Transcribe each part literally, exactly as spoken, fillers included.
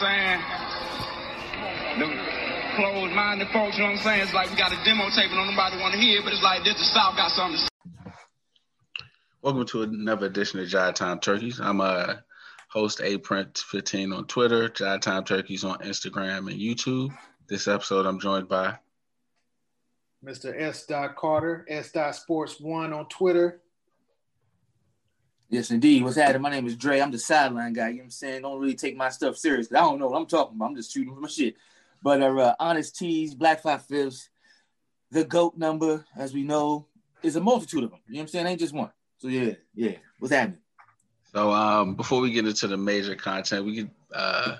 what I'm saying? The closed-minded folks, you know what I'm saying? It's like we got a demo tape and nobody want to hear it, but it's like this, the South got something to say. Welcome to another edition of Jive Time Turkeys. I'm uh, host A Print fifteen on Twitter, Jive Time Turkeys on Instagram and YouTube. This episode I'm joined by Mister S. Carter, S Sports one on Twitter. Yes, indeed. What's happening? My name is Dre. I'm the sideline guy. You know what I'm saying? Don't really take my stuff seriously. I don't know what I'm talking about. I'm just shooting for my shit. But uh, uh, Honest Tees, Black Five Fifths, the GOAT number, as we know, is a multitude of them. You know what I'm saying? It ain't just one. So, yeah, yeah. What's happening? So, um, before we get into the major content, we can uh,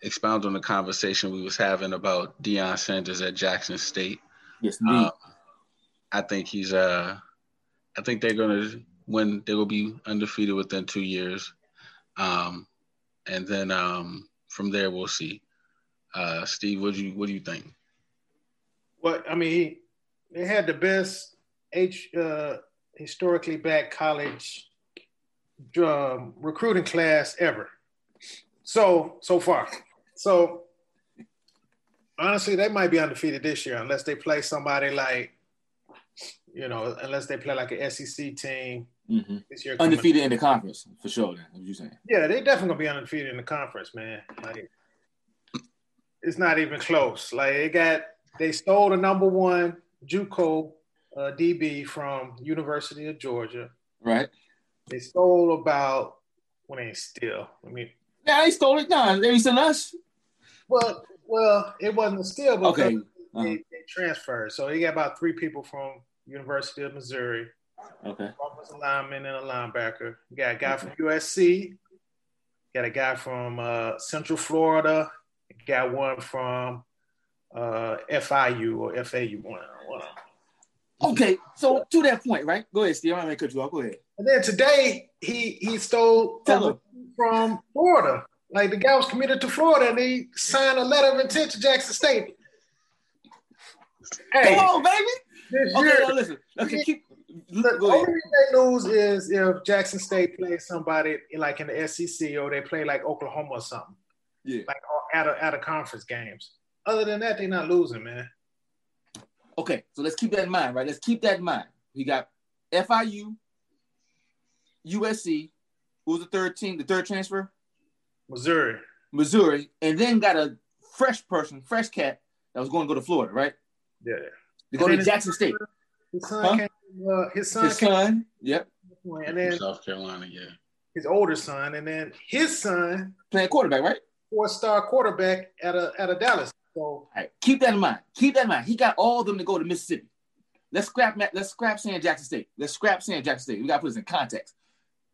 expound on the conversation we was having about Deion Sanders at Jackson State. Yes, indeed. Um, I think he's. Uh, I think they're going to win. They will be undefeated within two years, um, and then um, from there we'll see. Uh, Steve, what do you what do you think? Well, I mean, he, they had the best H, uh, historically black college uh, recruiting class ever. So so far, so. Honestly, they might be undefeated this year unless they play somebody like, you know, unless they play like an S E C team mm-hmm. this year. Undefeated in the conference, for sure, then, what you saying. Yeah, they definitely going to be undefeated in the conference, man. Like, it's not even close. Like, they got – they stole the number one JUCO uh, D B from University of Georgia. Right. They stole about well, – when they steal. I mean – Yeah, they stole it done. They sent us. Well – Well, it wasn't a steal, but okay. uh-huh. they, they transferred. So he got about three people from University of Missouri. Okay. Offensive lineman and a linebacker. You got a guy okay. from U S C. Got a guy from uh, Central Florida. Got one from uh, F I U or F A U. One. Okay, so to that point, right? Go ahead, Steve. I'm going to cut you off. Go ahead. And then today, he, he stole from Florida. Like, the guy was committed to Florida, and he signed a letter of intent to Jackson State. Hey, come on, baby. Okay, year, no, listen. Okay, keep, the only reason they lose is if Jackson State plays somebody like in the S E C or they play like Oklahoma or something. Yeah. Like out of out of conference games. Other than that, they're not losing, man. Okay, so let's keep that in mind, right? Let's keep that in mind. We got F I U, U S C. Who was the third team? The third transfer? Missouri. Missouri, and then got a fresh person, fresh cat, that was going to go to Florida, right? Yeah. They go to Jackson State. His son huh? came uh, His son, his came, son yep. And then South Carolina, yeah. His older son, and then his son. Playing quarterback, right? Four-star quarterback at a, at a Dallas. So, all right, keep that in mind. Keep that in mind. He got all of them to go to Mississippi. Let's scrap, let's scrap saying Jackson State. Let's scrap saying Jackson State. We got to put this in context.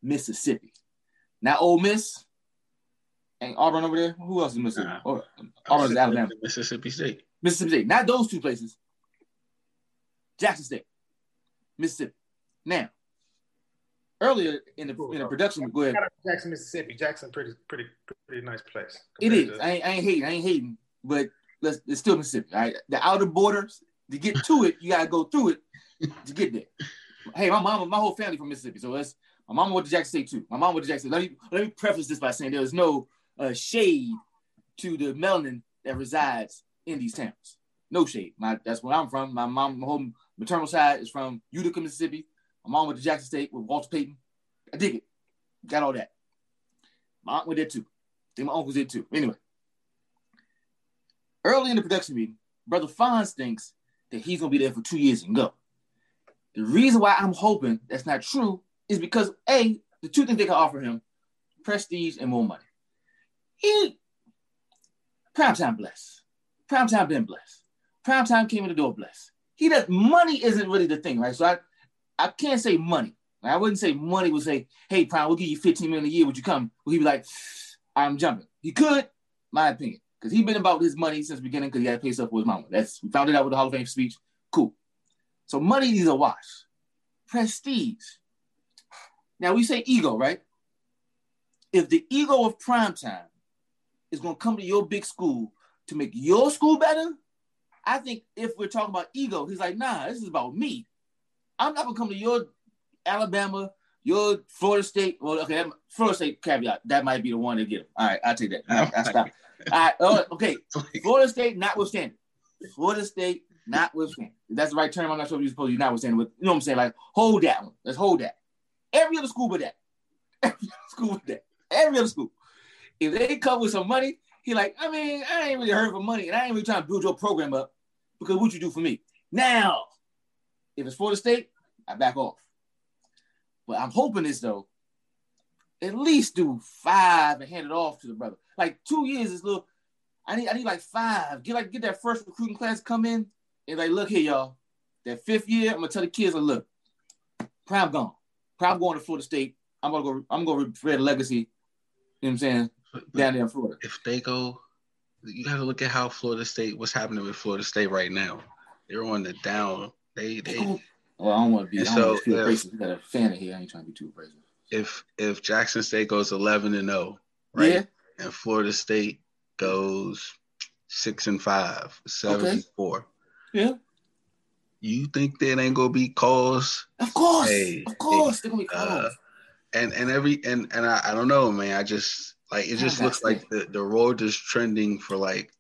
Mississippi. Now, Ole Miss. And Auburn over there. Who else is Mississippi? Nah. Oh, Auburn's Mississippi, Alabama. Mississippi State. Mississippi State. Not those two places. Jackson State. Mississippi. Now, earlier in the cool. in the production, go ahead. Jackson, Mississippi. Jackson, pretty pretty pretty nice place. It is. To... I, ain't, I ain't hating. I ain't hating. But let's, it's still Mississippi. All right? The outer borders. To get to it, you gotta go through it to get there. Hey, my mama, my whole family from Mississippi. So let's. My mama went to Jackson State too. My mama went to Jackson State. Let me let me preface this by saying there is no. A shade to the melanin that resides in these towns. No shade. My, that's where I'm from. My mom, my whole maternal side is from Utica, Mississippi. My mom went to Jackson State with Walter Payton. I dig it. Got all that. My aunt went there too. I think my uncles did too. Anyway, early in the production meeting, Brother Fonz thinks that he's gonna be there for two years and go. The reason why I'm hoping that's not true is because A, the two things they can offer him, prestige and more money. He, Primetime blessed. Primetime been blessed. Primetime came in the door blessed. He does, money isn't really the thing, right? So I, I can't say money. I wouldn't say money would say, hey, Prime, we'll give you fifteen million a year. Would you come? Well, he'd be like, I'm jumping. He could, my opinion, because he's been about his money since the beginning because he had to pay stuff for his mama. That's, we found it out with the Hall of Fame speech. Cool. So money is a wash. Prestige. Now we say ego, right? If the ego of Primetime is going to come to your big school to make your school better, I think if we're talking about ego, he's like, nah, this is about me. I'm not going to come to your Alabama, Your Florida State, well, okay, Florida State caveat. That might be the one to get him. All right, I'll take that. I'll, I'll stop. All right, all right, okay. Florida State notwithstanding. Florida State notwithstanding. If that's the right term. I'm not sure if you're supposed to be notwithstanding with, you know what I'm saying? Like, hold that one. Let's hold that. Every other school but that. Every other school but that. Every other school. If they come with some money, he like, I mean, I ain't really hurting for money, and I ain't really trying to build your program up because what you do for me. Now, if it's Florida State, I back off. But I'm hoping this, though, at least do five and hand it off to the brother. Like, two years is little. I need I need like five. Get like get that first recruiting class come in and like, look here, y'all. That fifth year, I'm gonna tell the kids, like, look, prime gone. Prime going to Florida State. I'm gonna go, I'm gonna repair the legacy. You know what I'm saying? But down there in Florida. If they go, you gotta look at how Florida State, what's happening with Florida State right now. They're on the down. They they oh. Well, I don't want to be. I don't want to feel abrasive. You got a fan in here. I ain't trying to be too abrasive. If if Jackson State goes eleven and zero, right, yeah. and Florida State goes six and five, seven okay. and four, yeah, you think that ain't gonna be calls? Of course, hey, of course, hey, they're gonna be calls. Uh, and and every and and I, I don't know, man. I just like it. Just oh, looks like the the road is trending for like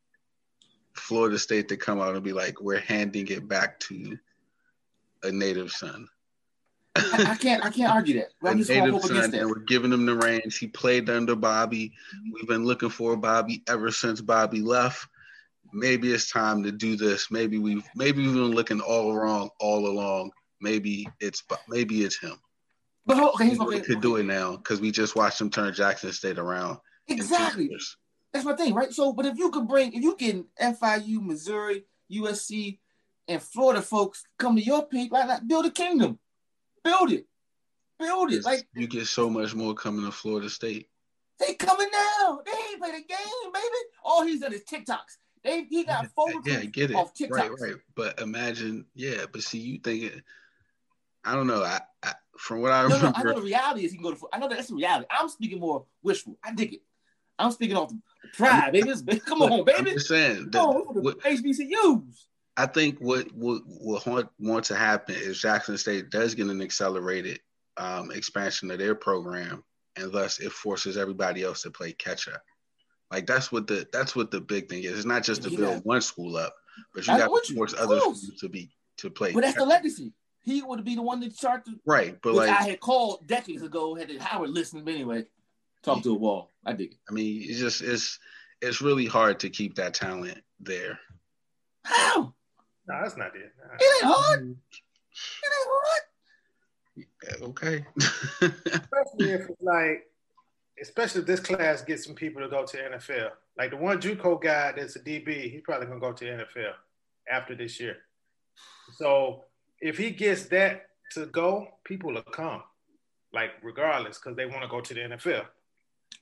Florida State to come out and be like, we're handing it back to a native son. I, I can't. I can't argue that. Well, a I'm just native son, that. And we're giving him the reins. He played under Bobby. We've been looking for Bobby ever since Bobby left. Maybe it's time to do this. Maybe we've. Maybe we've been looking all wrong all along. Maybe it's. Maybe it's him. But okay, we okay, could okay. do it now because we just watched him turn Jackson State around. Exactly. That's my thing, right? So, but if you could bring, if you can F I U, Missouri, U S C. And Florida folks come to your peak, like, like build a kingdom, build it, build it. Like you get so much more coming to Florida State. They coming now. They ain't played a game, baby. All he's done is TikToks. They he got four yeah, get it. Off TikToks. Right, right. But imagine, yeah. But see, you think it, I don't know. I, I from what I no, remember, no, I know the reality is he can go to. I know that that's the reality. I'm speaking more wishful. I dig it. I'm speaking off the pride, baby. Come on, baby. I'm just saying. Oh, the H B C Us. I think what what will want to happen is Jackson State does get an accelerated um, expansion of their program, and thus it forces everybody else to play catch up. Like that's what the that's what the big thing is. It's not just to he build got, one school up, but you got to force other schools to be to play. But that's the legacy. He would be the one that started. Right, but which like I had called decades ago, had Howard listening. But anyway, talk yeah. to a wall. I dig it. I mean, it's just it's it's really hard to keep that talent there. How? No, that's not it. Nah. It ain't hard. It ain't hard. Yeah, okay. Especially if it's like, especially if this class gets some people to go to the N F L. Like the one JUCO guy that's a D B, he's probably gonna go to the N F L after this year. So if he gets that to go, people will come, like regardless, because they want to go to the N F L.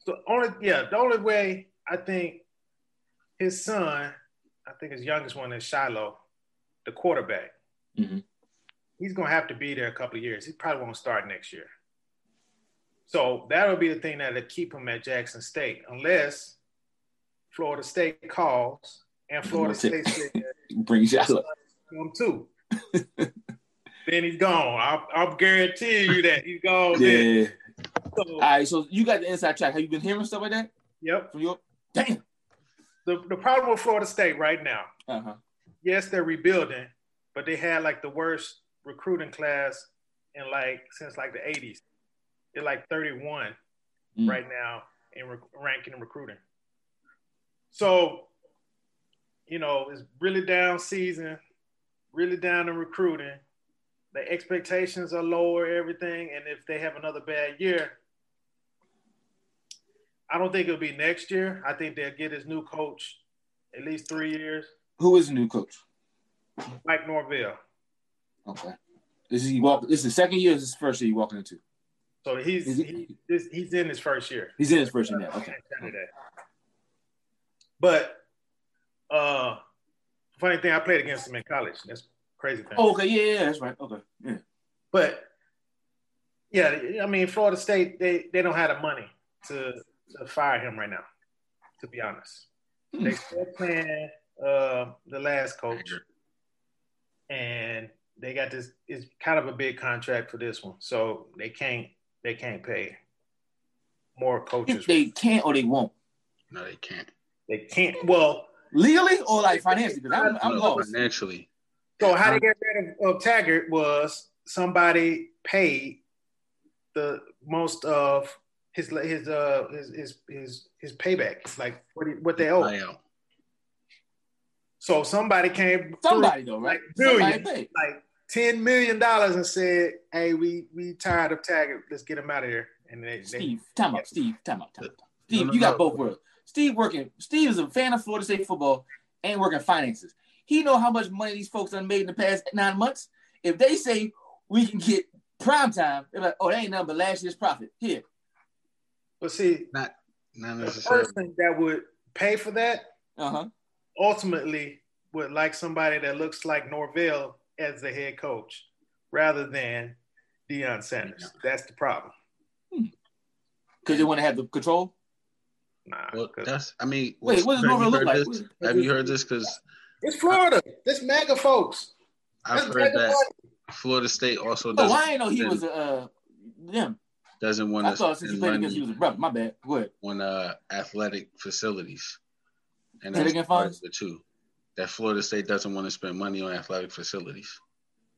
So only, yeah, the only way I think his son, I think his youngest one is Shiloh. The quarterback, mm-hmm. he's going to have to be there a couple of years. He probably won't start next year. So that'll be the thing that'll keep him at Jackson State, unless Florida State calls and Florida State says, bring Shiloh. Come too. Then he's gone. I'll, I'll guarantee you that he's gone. Yeah. So, all right, so you got the inside track. Have you been hearing stuff like that? Yep. From your, damn. The, the problem with Florida State right now, uh-huh. yes, they're rebuilding, but they had like the worst recruiting class in like since like the eighties. They're like thirty-one mm. right now in re- ranking and recruiting. So, you know, it's really down season, really down in recruiting. The expectations are lower, everything. And if they have another bad year, I don't think it'll be next year. I think they'll get his new coach at least three years. Who is the new coach? Mike Norvell. Okay. Is he walk? This is the second year. Or is this the first year you walking into? So he's he, he, this, he's in his first year. He's in his first year now. Okay. But uh, funny thing, I played against him in college. That's crazy thing. Oh, okay. Yeah, yeah, that's right. Okay. Yeah. But yeah, I mean, Florida State they, they don't have the money to, to fire him right now. To be honest, hmm. they still playing. Uh, the last coach, and they got this. It's kind of a big contract for this one, so they can't they can't pay more coaches. If they can't or they won't. No, they can't. They can't. Well, legally or like financially? Because I'm, I'm lost. Financially. So how they got rid of, of Taggart was somebody paid the most of his his uh his his his, his payback, like what he, what they owe. So somebody came, somebody though, right? Like, like ten million dollars and said, "Hey, we we tired of Taggart. Let's get him out of here." And they, Steve, they, time yeah. up, Steve, time up, time up. Steve, no, no, you got no. both worlds. Steve working. Steve is a fan of Florida State football and working finances. He know how much money these folks done made in the past nine months. If they say we can get Primetime, they're like, "Oh, that ain't nothing but last year's profit." Here. But see, not, not necessarily. The person that would pay for that uh-huh. ultimately would like somebody that looks like Norvell as the head coach rather than Deion Sanders. That's the problem. Because they want to have the control? Nah. Well, that's, I mean, wait, what does Norvell look like? This? Have you heard this? Because it's Florida. It's MAGA folks. I've That's heard that party. Florida State also doesn't. Oh, I didn't know he was uh, them. Doesn't want to. I thought since he played against, he was a brother. My bad. Go ahead. On uh, athletic facilities. And that's part of the two. That Florida State doesn't want to spend money on athletic facilities.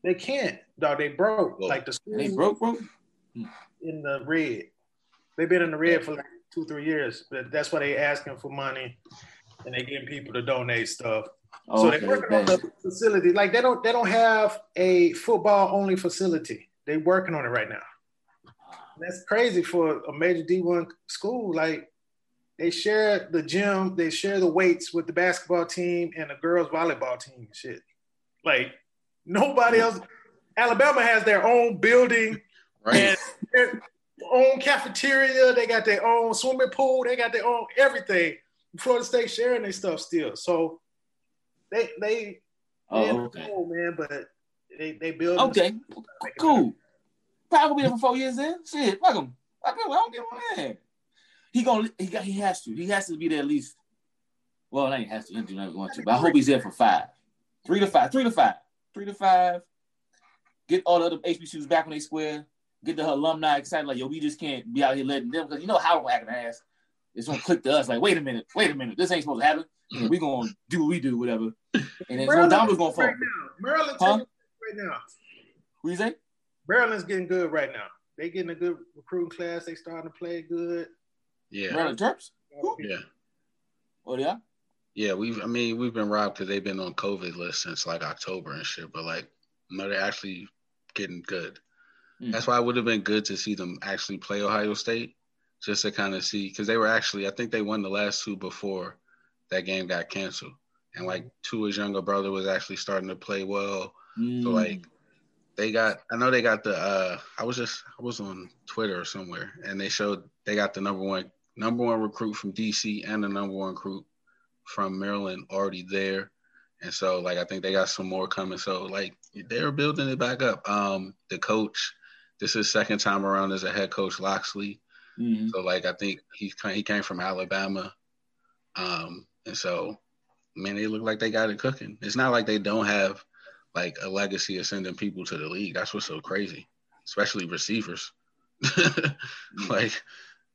They can't. Dog, they broke. Well, like the school. They broke, broke? In the red. They've been in the red for like two, three years. But that's why they asking for money, and they getting people to donate stuff. Oh, so okay, they're working okay. on the facility. Like they don't they don't have a football only facility. They're working on it right now. And that's crazy for a major D one school. Like they share the gym, they share the weights with the basketball team and the girls volleyball team. Shit, like nobody else. Alabama has their own building, right? And their own cafeteria. They got their own swimming pool. They got their own everything. Florida State sharing their stuff still. So. They they oh okay. Cool, man, but they they build okay cool. Probably there for four years then. Shit, fuck him. I don't give a man. He gonna he got he has to he has to be there at least. Well, I ain't has to. He doesn't want to. But I hope he's there for five, three to five, three to five, three to five. Get all the other H B C Us back when they square. Get the alumni excited like yo, we just can't be out here letting them because you know Howard acting ass. It's gonna click to us like wait a minute, wait a minute, this ain't supposed to happen. Mm-hmm. We're going to do what we do, whatever. And then Maryland, so Donald's going to fall. Right now. Maryland huh? right now. What you say? Maryland's getting good right now. They getting a good recruiting class. They starting to play good. Yeah. Maryland Terps? Yeah. Oh, yeah? Yeah, we've, I mean, we've been robbed because they've been on COVID list since, like, October and shit. But, like, no, they're actually getting good. Mm. That's why it would have been good to see them actually play Ohio State just to kind of see. Because they were actually, I think they won the last two before that game got canceled. And, like, Tua's younger brother was actually starting to play well. Mm. So, like, they got – I know they got the uh, – I was just – I was on Twitter or somewhere, and they showed they got the number one number one recruit from D C and the number one recruit from Maryland already there. And so, like, I think they got some more coming. So, like, they're building it back up. Um, the coach, this is second time around as a head coach, Loxley. Mm. So, like, I think he, he came from Alabama. Um And so, man, they look like they got it cooking. It's not like they don't have, like, a legacy of sending people to the league. That's what's so crazy, especially receivers. Like,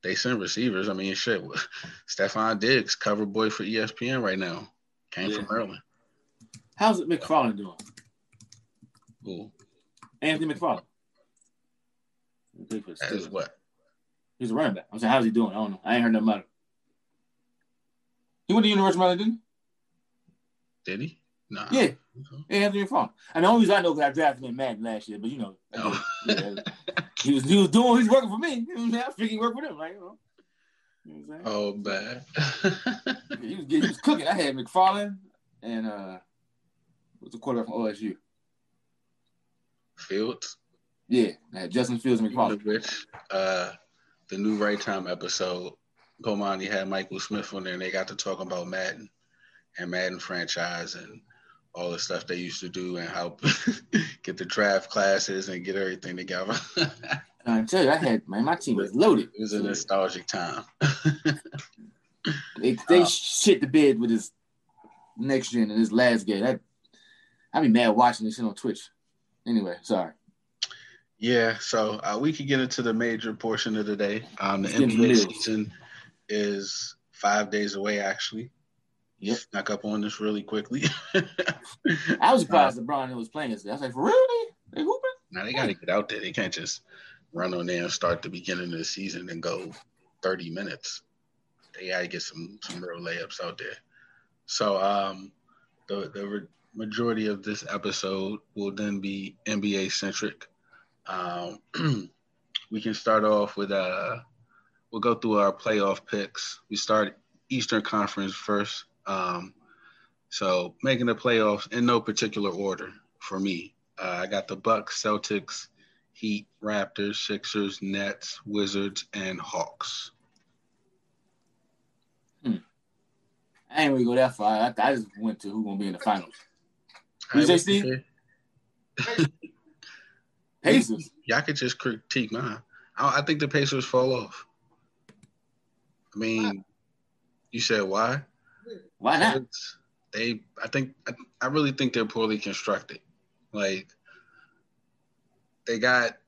they send receivers. I mean, shit, Stephon Diggs, cover boy for E S P N right now, came yeah. from Maryland. How's it McFarland doing? Cool. Anthony McFarland. That is what? He's a running back. I'm saying, how's he doing? I don't know. I ain't heard nothing about it. He went to the University of Maryland, didn't he? Did he? No. Nah. Yeah. He had to phone. I mean, the only reason I know because I drafted him in Madden last year, but you know. No. Yeah, he was he was doing, he was working for me. You know, I figured he worked for them, like, you know. You know oh, bad. he, was, he was cooking. I had McFarland and uh, what's the quarterback from O S U? Fields? Yeah. I had Justin Fields and McFarland. Rich, uh, the new Right Time episode. Comani had Michael Smith on there, and they got to talking about Madden and Madden franchise and all the stuff they used to do and how get the draft classes and get everything together. I tell you, I had man, my team was loaded. It was a nostalgic time. they they um, shit the bed with this next gen and this last game. I I be mad watching this shit on Twitch. Anyway, sorry. Yeah, so uh, we could get into the major portion of the day. Um, the N B A season is five days away, actually. Yep. Snuck up on this really quickly. I was surprised uh, LeBron was playing this day. I was like, for real? They, they hooping? Now they got to get out there. They can't just run on there and start the beginning of the season and go thirty minutes. They got to get some, some real layups out there. So um, the, the re- majority of this episode will then be N B A-centric. Um, we can start off with uh, we'll go through our playoff picks. We start Eastern Conference first. Um, so making the playoffs in no particular order for me. Uh, I got the Bucks, Celtics, Heat, Raptors, Sixers, Nets, Wizards, and Hawks. Hmm. I ain't really go that far. I, I just went to who's gonna be in the finals. Who's J C? Pacers. Y'all could just critique mine. I, I think the Pacers fall off. I mean, why? You said why? Why not? They, I think, I, I really think they're poorly constructed. Like they got,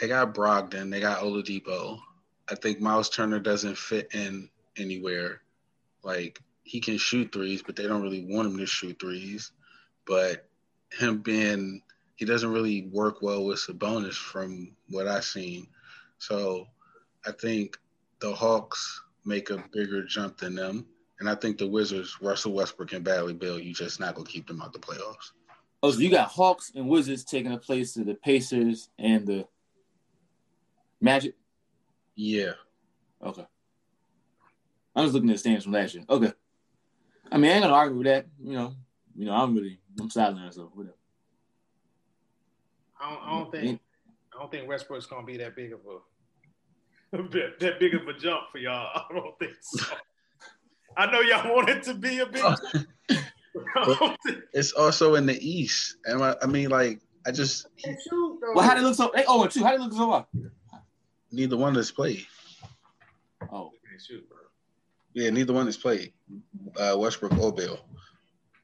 they got Brogdon, they got Oladipo. I think Miles Turner doesn't fit in anywhere. Like he can shoot threes, but they don't really want him to shoot threes. But him being He doesn't really work well with Sabonis from what I've seen. So I think the Hawks make a bigger jump than them. And I think the Wizards, Russell Westbrook and Bradley Beal, you just not going to keep them out the playoffs. Oh, so you got Hawks and Wizards taking the place of the Pacers and the Magic? Yeah. Okay. I was looking at the standings from last year. Okay. I mean, I ain't going to argue with that. You know, you know, I'm really – I'm sidelined, so whatever. I don't, I don't think I don't think Westbrook's gonna be that big of a that big of a jump for y'all. I don't think so. I know y'all want it to be a big jump. Think... It's also in the East, and I, I mean, like, I just. Well, how did it look so? Hey, oh, and two. How did it look so well? Neither one has played. Oh, shoot, bro. Yeah, neither one has played. Uh, Westbrook or Bill.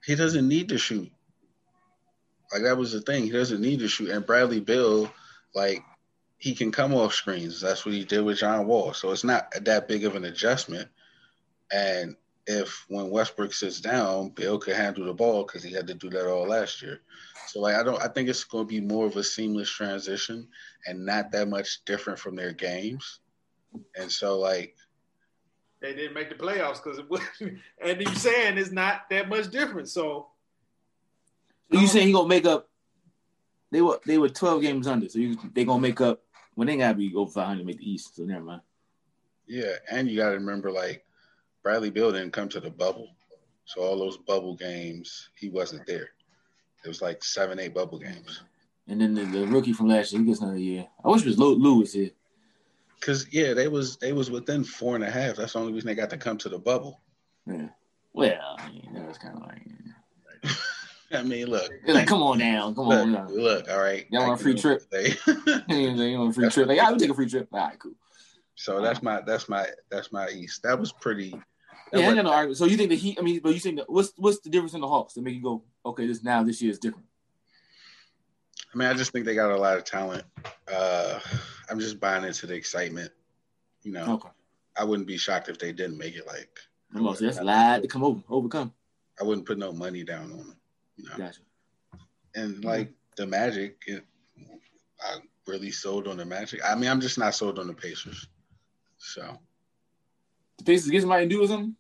He doesn't need to shoot. Like, that was the thing. He doesn't need to shoot. And Bradley Beal, like, he can come off screens. That's what he did with John Wall. So it's not that big of an adjustment. And if when Westbrook sits down, Beal could handle the ball because he had to do that all last year. So, like, I don't. I think it's going to be more of a seamless transition and not that much different from their games. And so, like. They didn't make the playoffs because it wasn't. And you're saying it's not that much different. So. You saying he gonna make up? They were they were twelve games under, so you, they gonna make up. Well, they gotta be over five hundred to make the East. So never mind. Yeah, and you gotta remember, like, Bradley Beal didn't come to the bubble, so all those bubble games he wasn't there. It was like seven, eight bubble games. And then the, the rookie from last year, he gets another year. I wish it was Lewis here. Cause yeah, they was they was within four and a half. That's the only reason they got to come to the bubble. Yeah. Well, I mean, that was kind of like. Yeah. I mean, look. They're like, come on down. Come look, on down. Look, all right. Y'all want a free trip? You want a free trip? Like, yeah, we'll take a free trip. All right, cool. So um, that's my that's my that's my East. That was pretty. That yeah, no argument. So you think the Heat? I mean, but you think the, what's what's the difference in the Hawks that make you go, okay, this now this year is different? I mean, I just think they got a lot of talent. Uh, I'm just buying into the excitement. You know, okay. I wouldn't be shocked if they didn't make it. Like, come on, so that's live to come over overcome. I wouldn't put no money down on them. You know? Gotcha. And like the Magic, it, I really sold on the Magic. I mean, I'm just not sold on the Pacers. So the Pacers get somebody to do with them?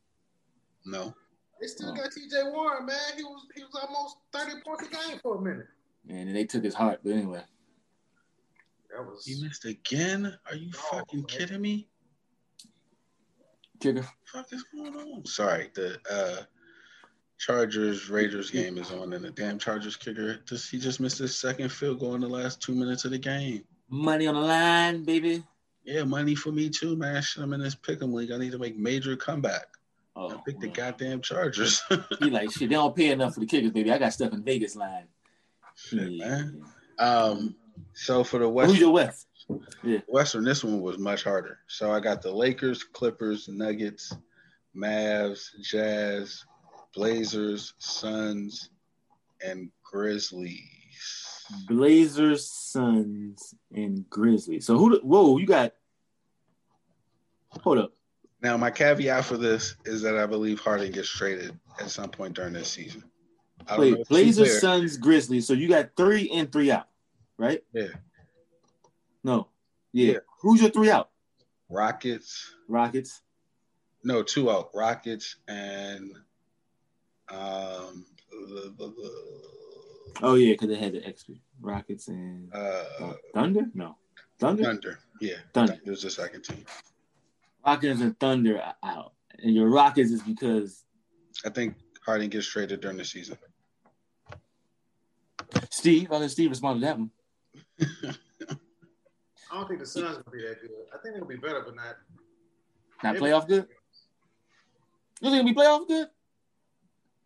No. They still oh. got T J Warren, man. He was he was almost thirty points a game for a minute. Man, and they took his heart, but anyway. That was he missed again? Are you oh, fucking man. kidding me? Kicker. What the fuck is going on? Sorry, the uh Chargers Raiders game is on, and the damn Chargers kicker just he just missed his second field goal in the last two minutes of the game. Money on the line, baby. Yeah, money for me too, man. Shit, I'm in this pick'em league. I need to make major comeback. Oh, I picked man. the goddamn Chargers. He like shit. They don't pay enough for the kickers, baby. I got stuff in Vegas line. Shit, yeah. man. Um, so for the West, who's your West? Yeah, Western. This one was much harder. So I got the Lakers, Clippers, Nuggets, Mavs, Jazz, Blazers, Suns, and Grizzlies. Blazers, Suns, and Grizzlies. So who? Whoa, you got. Hold up. Now my caveat for this is that I believe Harden gets traded at some point during this season. I don't Wait, Blazers, Suns, Grizzlies. So you got three and three out, right? Yeah. No. Yeah. yeah. Who's your three out? Rockets. Rockets. No, two out. Rockets and um. Oh yeah, because they had the extra. Rockets and uh, uh, Thunder. No, Thunder. Thunder. Yeah, Thunder. It was the second team. Rockets and Thunder are out, and your Rockets is because I think Harden gets traded during the season. Steve, I think Steve responded to that one. I don't think the Suns will be that good. I think it'll be better, but not. Not playoff good? You think it'll be playoff good?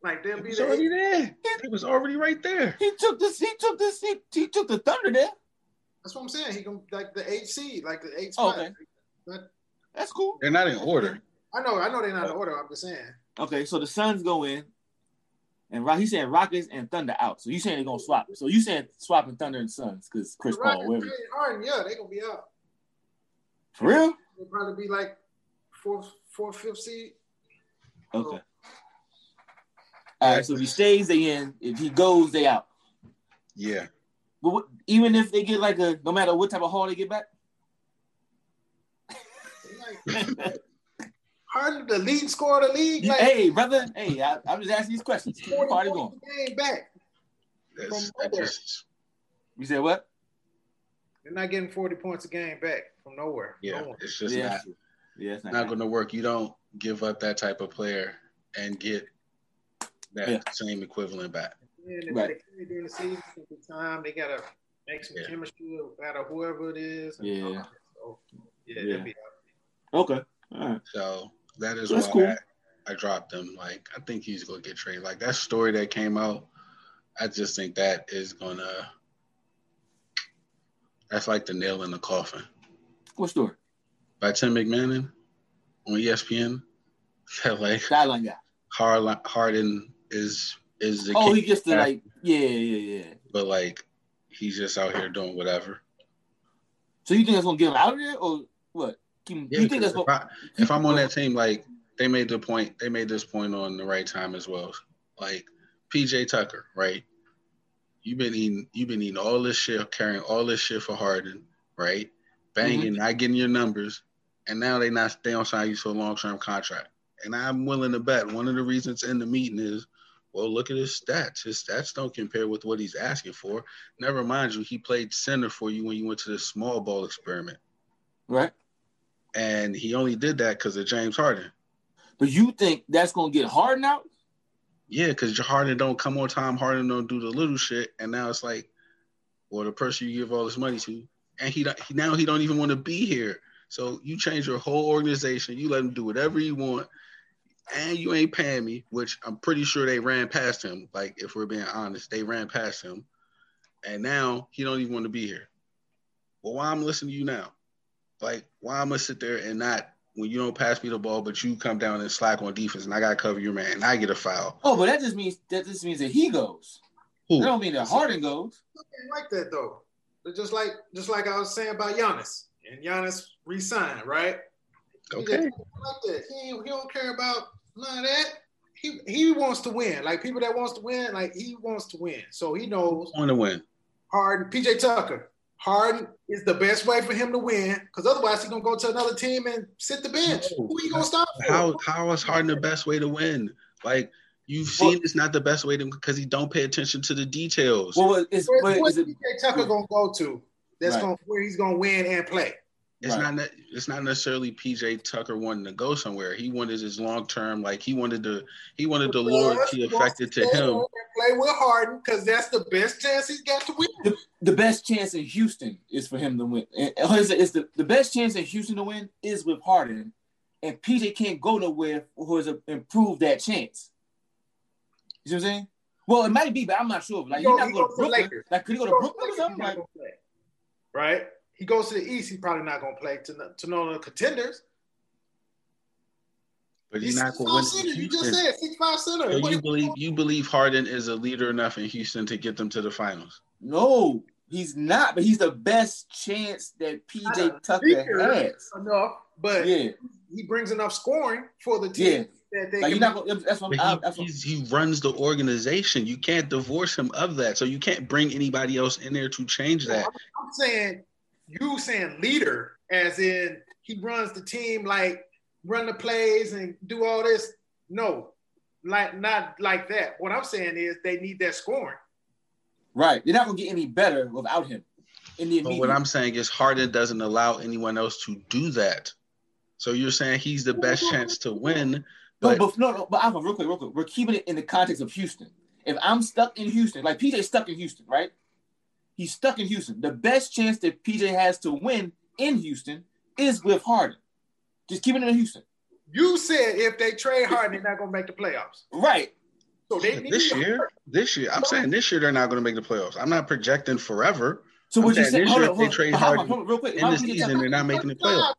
Like they'll be there. Already there. He was already right there. He took this. He took this. He, he took the Thunder there. That's what I'm saying. He can like the eight seed, like the eight spot. Okay. That, That's cool. They're not in order. I know. I know they're not in order. I'm just saying. Okay, so the Suns go in, and Rock. He's saying Rockets and Thunder out. So you saying they're gonna swap? So you saying swapping Thunder and Suns because Chris Paul? Whatever. Yeah, they're gonna be out. For real? They'll probably be like fourth, fourth, fifth seed. Okay. All right, so if he stays, they in. If he goes, they out. Yeah. But what, even if they get like a, no matter what type of haul they get back? Harden, the lead scorer of the league? Like, hey, brother. Hey, I, I'm just asking these questions. Where are they going? Game back. That's, from nowhere. Just, you said what? They're not getting forty points a game back from nowhere. Yeah, no it's just yeah. not, yeah, it's not, not going to work. You don't give up that type of player and get that yeah. same equivalent back. Yeah, they right. gotta during the season at the time. They gotta make some yeah. chemistry out of whoever it is. And yeah. So, yeah, yeah. Be okay. All right. So that is that's why cool. I, I dropped him. Like I think he's gonna get traded. Like that story that came out, I just think that is gonna. That's like the nail in the coffin. What story? By Tim McMahon on E S P N. That like sideline guy. Hard, Harden. Is is the oh he gets to like yeah yeah yeah but like he's just out here doing whatever. So you think that's gonna get him out of there or what? Can, yeah, you think that's if, gonna, I, if I'm on that team, like they made the point, they made this point on the right time as well. Like P J Tucker, right? You've been eating, you've been eating all this shit, carrying all this shit for Harden, right? Banging, mm-hmm. not getting your numbers, and now they not they don't sign you to a long term contract. And I'm willing to bet one of the reasons in the meeting is, well, look at his stats. His stats don't compare with what he's asking for. Never mind you, he played center for you when you went to the small ball experiment. Right. And he only did that because of James Harden. But you think that's going to get Harden out? Yeah, because Harden don't come on time. Harden don't do the little shit. And now it's like, well, the person you give all this money to, and he don't, now he don't even want to be here. So you change your whole organization. You let him do whatever you want. And you ain't paying me, which I'm pretty sure they ran past him. Like, if we're being honest, they ran past him. And now he don't even want to be here. Well, why I'm listening to you now? Like, why I'm going to sit there and not, when you don't pass me the ball, but you come down and slack on defense and I got to cover your man and I get a foul. Oh, but that just means that just means that he goes. Who? That don't mean that Harden goes. I like that, though. But just like just like I was saying about Giannis. And Giannis re-signed, right? Okay. He, like that. He, he don't care about none of that. He he wants to win. Like people that wants to win, like he wants to win. So he knows. Want to win. Harden, P J Tucker. Harden is the best way for him to win, because otherwise he's gonna go to another team and sit the bench. No. Who are you gonna stop? How for? How is Harden the best way to win? Like you've seen, well, it's not the best way to because he don't pay attention to the details. Well, is, where's, where's is P J it, Tucker yeah. gonna go to? That's right. gonna where he's gonna win and play. It's right. not it's not necessarily P J Tucker wanting to go somewhere. He wanted his long term, like he wanted to he wanted the loyalty affected to him. Play with Harden because that's the best chance he's got to win. The, the best chance in Houston is for him to win. And it's, it's the, the best chance in Houston to win is with Harden, and P J can't go nowhere who has improved that chance. You see what I'm saying? Well, it might be, but I'm not sure. Like he he's not he going to Brooklyn. To like could he go he to Brooklyn or something? Like, right. He goes to the East. He's probably not gonna play to no, to no contenders. But he's, he's not gonna win. Center, you just said six five center. So you believe you believe Harden is a leader enough in Houston to get them to the finals? No, he's not. But he's the best chance that P J. Tucker has. Enough, but yeah. he brings enough scoring for the team. Yeah. That they like you're not gonna, that's what, I, that's what he runs the organization. You can't divorce him of that. So you can't bring anybody else in there to change that. I'm, I'm saying you saying leader, as in he runs the team, like run the plays and do all this. No, like not like that. What I'm saying is they need that scoring. Right. You're not gonna get any better without him. In the but what I'm saying is Harden doesn't allow anyone else to do that. So you're saying he's the best chance to win. But, no, but no, no, but I'm real quick, real quick. We're keeping it in the context of Houston. If I'm stuck in Houston, like P J's stuck in Houston, right? He's stuck in Houston. The best chance that P J has to win in Houston is with Harden. Just keeping it in Houston. You said if they trade Harden, they're not going to make the playoffs. Right. So they need this year. Harden. This year, I'm so, saying this year they're not going to make the playoffs. I'm not projecting forever. So what you saying? Hold on, they trade Harden real quick. In the season, they're not making the playoffs.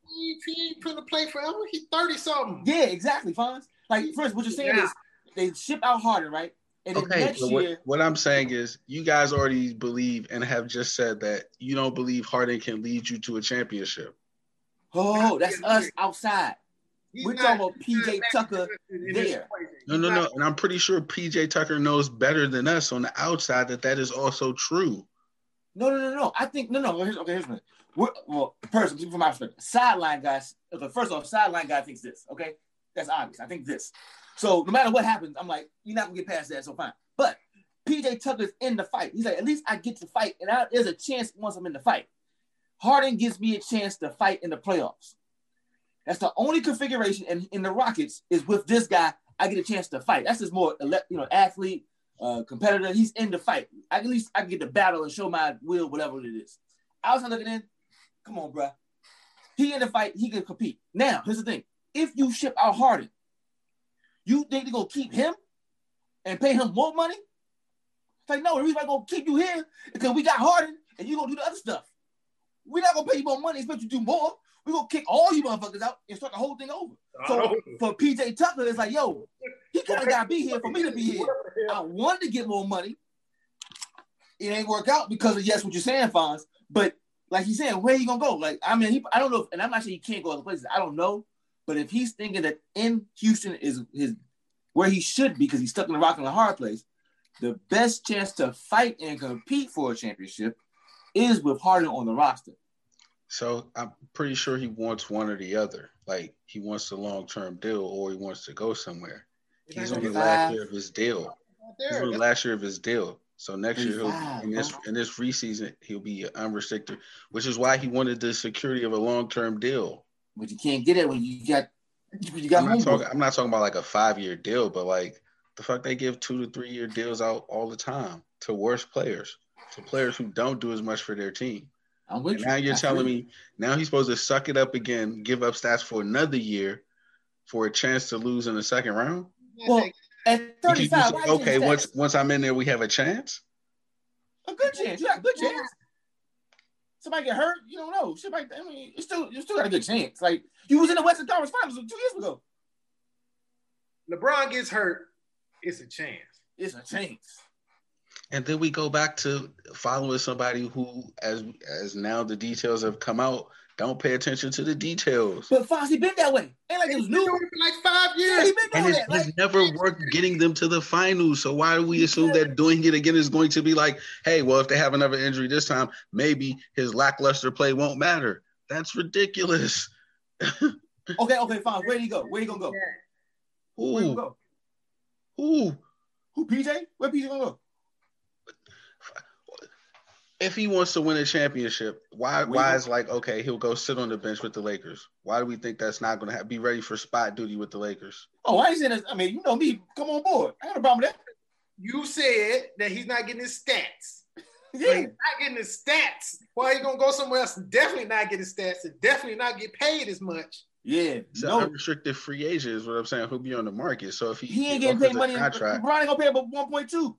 He ain't putting a play forever. He's thirty something. Yeah, exactly, Fonz. Like first, what you're saying yeah. is they ship out Harden, right? And then okay, next so what, year, what I'm saying is you guys already believe and have just said that you don't believe Harden can lead you to a championship. Oh, that's us outside. He's We're talking about P J Tucker there. No, no, no. And I'm pretty sure P J Tucker knows better than us on the outside that that is also true. No, no, no, no. I think no, no. Here's, okay, here's one. We're, well, personally, from my perspective, sideline guys. Okay, first off, sideline guy thinks this. Okay, that's obvious. I think this. So no matter what happens, I'm like, you're not gonna get past that. So fine. But P J Tucker's in the fight. He's like, at least I get to fight, and I, there's a chance once I'm in the fight. Harden gives me a chance to fight in the playoffs. That's the only configuration. And in the Rockets is with this guy, I get a chance to fight. That's just more, you know, athlete. Uh, competitor, he's in the fight. I, at least I can get the battle and show my will, whatever it is. I was looking in, come on, bro. He in the fight, he can compete. Now, here's the thing. If you ship out Harden, you think they're going to keep him and pay him more money? It's like, no, the reason I'm going to keep you here is because we got Harden and you're going to do the other stuff. We're not going to pay you more money, expect you to do more. We're going to kick all you motherfuckers out and start the whole thing over. So for P J Tucker, it's like, yo, he kind of got to be here for me to be here. I wanted to get more money. It ain't work out because of, yes, what you're saying, Fonz. But like he's saying, where he going to go? Like, I mean, he, I don't know. If, and I'm not sure he can't go other places. I don't know. But if he's thinking that in Houston is his where he should be because he's stuck in the rock and a hard place, the best chance to fight and compete for a championship is with Harden on the roster. So I'm pretty sure he wants one or the other. Like he wants a long-term deal or he wants to go somewhere. He's on the last year of his deal. He's on the last year of his deal. So next year, he'll be, in this in this preseason, he'll be unrestricted, which is why he wanted the security of a long-term deal. But you can't get it when you got you got. I'm not, talking, I'm not talking about like a five-year deal, but like the fuck they give two to three-year deals out all the time to worse players, to players who don't do as much for their team. I'm with you. Now you're telling me now he's supposed to suck it up again, give up stats for another year for a chance to lose in the second round? Well, at thirty-five, say, okay, once once I'm in there, we have a chance? A good chance. You got a good chance. Somebody get hurt, you don't know. Shit like that. I mean, you still you still got a good chance. Like you was in the Western Conference Finals two years ago. LeBron gets hurt, it's a chance. It's a chance. And then we go back to following somebody who, as as now the details have come out, don't pay attention to the details. But Fonzie been that way. Ain't like it was new for like five years. He been doing and it's, that. It's like, never worked getting them to the finals. So why do we assume that doing it again is going to be like, hey, well, if they have another injury this time, maybe his lackluster play won't matter. That's ridiculous. okay, okay, fine. Where'd he go? Where he gonna go? Who? Where he gonna go? Who? Who? P J? Where P J gonna go? If he wants to win a championship, why why is like, okay, he'll go sit on the bench with the Lakers? Why do we think that's not going to be ready for spot duty with the Lakers? Oh, I ain't saying that. I mean, you know me. Come on board. I had a problem with that. You said that he's not getting his stats. Yeah. He's not getting his stats. Why he's going to go somewhere else and definitely not get his stats and definitely not get paid as much? Yeah. He's no. an unrestricted free agent is what I'm saying. He'll be on the market. So if he, he ain't getting paid money, contract, LeBron ain't going to pay about one point two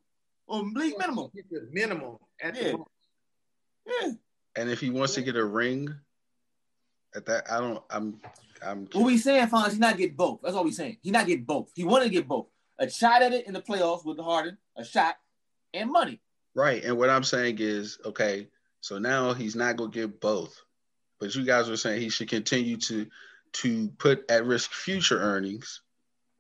on league minimum. Minimum at yeah. the moment. Yeah. And if he wants yeah. to get a ring, at that I don't. I'm. I'm. Kidding. What we saying, Fonz? He not get both. That's all we saying. He not get both. He want to get both. A shot at it in the playoffs with Harden, a shot, and money. Right. And what I'm saying is, okay, so now he's not going to get both. But you guys were saying he should continue to to put at risk future earnings,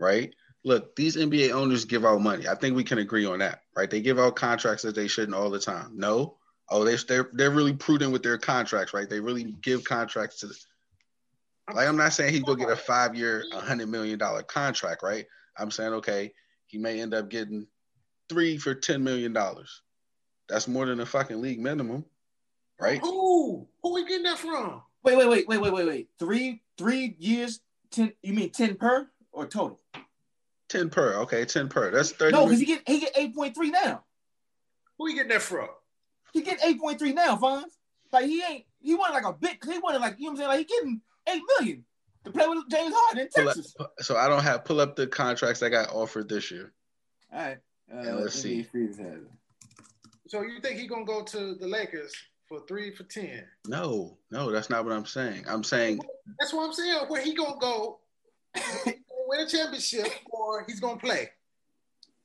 right? Look, these N B A owners give out money. I think we can agree on that, right? They give out contracts that they shouldn't all the time. No? Oh, they, they're they're really prudent with their contracts, right? They really give contracts to the – like, I'm not saying he's going to get a five-year, one hundred million dollars contract, right? I'm saying, okay, he may end up getting three for ten million dollars. That's more than the fucking league minimum, right? Ooh, who are we getting that from? Wait, wait, wait, wait, wait, wait, wait. Three, three years, ten. You mean ten per or total? Ten per. Okay, ten per. That's thirty. No, because he get he get eight point three now. Who are you getting that from? He get eight point three now, Fonz. Like he ain't. He wanted like a big. He wanted like you know what I'm saying. Like he getting eight million to play with James Harden in Texas. Up, so I don't have pull up the contracts that got offered this year. All right. Uh, and let's see. So you think he's gonna go to the Lakers? For three for ten. No, no, that's not what I'm saying. I'm saying that's what I'm saying. Where he gonna go? Gonna win a championship, or he's gonna play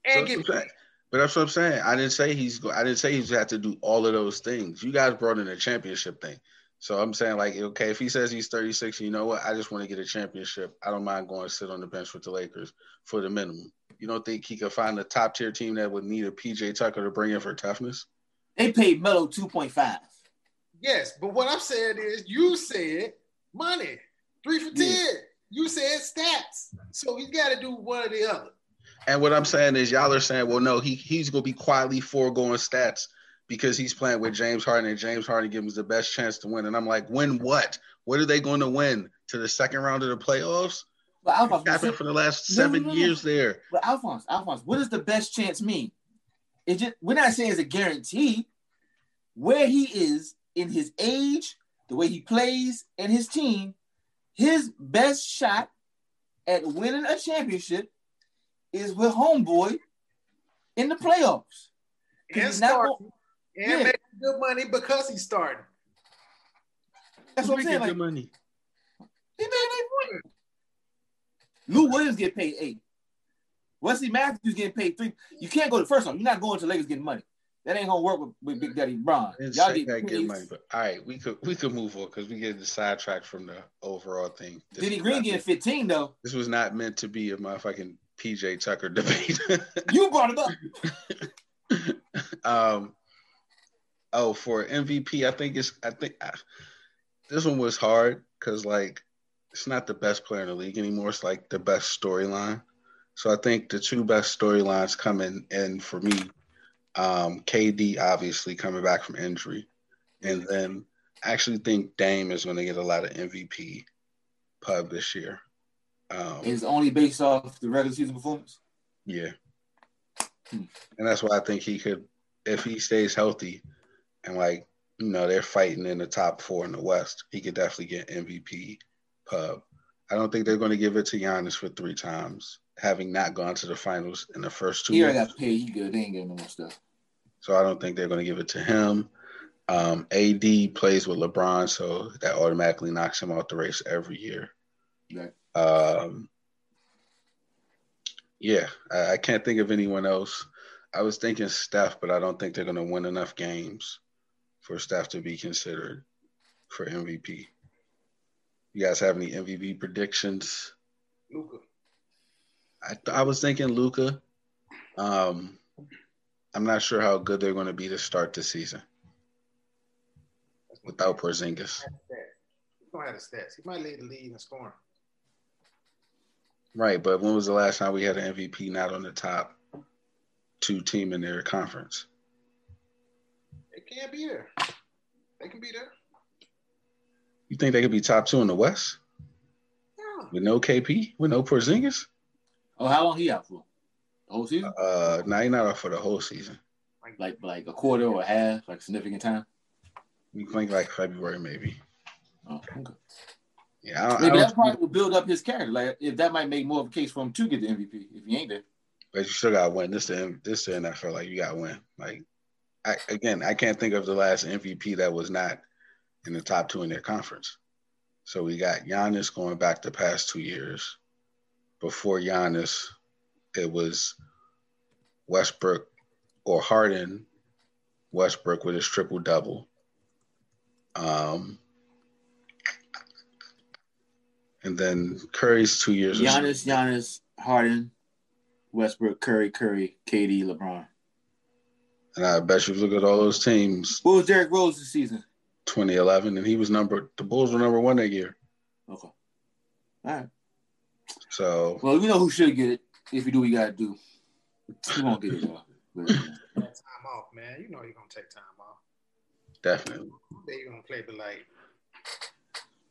and so get paid. But that's what I'm saying. I didn't say he's. Go- I didn't say he's had to do all of those things. You guys brought in a championship thing, so I'm saying like, okay, if he says he's thirty-six, you know what? I just want to get a championship. I don't mind going to sit on the bench with the Lakers for the minimum. You don't think he could find a top tier team that would need a P J. Tucker to bring in for toughness? They paid Melo two point five. Yes, but what I'm saying is you said money, three for ten. Yeah. You said stats. So he's got to do one or the other. And what I'm saying is y'all are saying, well, no, he he's going to be quietly foregoing stats because he's playing with James Harden, and James Harden gives him the best chance to win. And I'm like, win what? What are they going to win? To the second round of the playoffs? Well, Alphonse, happened for the last seven no, no, no, years no. there. Well, Alphonse, Alphonse, what does the best chance mean? It just, we're not saying it's a guarantee. Where he is in his age, the way he plays, and his team, his best shot at winning a championship is with homeboy in the playoffs. And starting. Go- and yeah. making good money because he's starting. That's what I'm saying. Like, good money. He made eight points. Lou Williams get paid eight. Wesley Matthews getting paid three. You can't go to first one. You're not going to Lakers getting money. That ain't gonna work with, with Big Daddy Bron. Y'all get, get money, but all right, we could we could move on because we get sidetracked from the overall thing. This Diddy Green getting fifteen though. This was not meant to be a motherfucking P J Tucker debate. You brought it up. um, oh, for M V P, I think it's I think I, this one was hard because like it's not the best player in the league anymore. It's like the best storyline. So I think the two best storylines coming in for me. Um, K D obviously coming back from injury, and then I actually think Dame is going to get a lot of M V P pub this year. Um, it's only based off the regular season performance? Yeah. Hmm. And that's why I think he could, if he stays healthy and like, you know, they're fighting in the top four in the West, he could definitely get M V P pub. I don't think they're going to give it to Giannis for three times, having not gone to the finals in the first two years. He already got paid. He good. They ain't getting no more stuff. So I don't think they're going to give it to him. Um, A D plays with LeBron, so that automatically knocks him out the race every year. Right. Um, yeah, I, I can't think of anyone else. I was thinking Steph, but I don't think they're going to win enough games for Steph to be considered for M V P. You guys have any M V P predictions? Luka. I th- I was thinking Luka. Um, I'm not sure how good they're going to be to start the season without Porzingis. He's going to have the stats. He might lead the lead in scoring. Right, but when was the last time we had an M V P not on the top two team in their conference? They can't be there. They can be there. You think they could be top two in the West? Yeah. With no K P? With no Porzingis? Oh, how long he out for? The whole season? Uh, no, he's not out for the whole season. Like like a quarter or a half, like significant time? You think like February maybe. Oh, okay. Yeah, I don't, maybe I don't, that probably will build up his character. Like if that might make more of a case for him to get the M V P if he ain't there. But you still got to win. This the this the N F L. Like you got to win. Like I, again, I can't think of the last M V P that was not in the top two in their conference. So we got Giannis going back the past two years. Before Giannis, it was Westbrook or Harden Westbrook with his triple-double. Um, and then Curry's two years. Giannis, Giannis, Harden, Westbrook, Curry, Curry, K D, LeBron. And I bet you look at all those teams. What was Derrick Rose this season? twenty eleven, and he was number – the Bulls were number one that year. Okay. All right. So – well, we know who should get it. If we do, we got to do. We won't get it, y'all. Time off, man. You know you're going to take time off. Definitely. They're going to play for like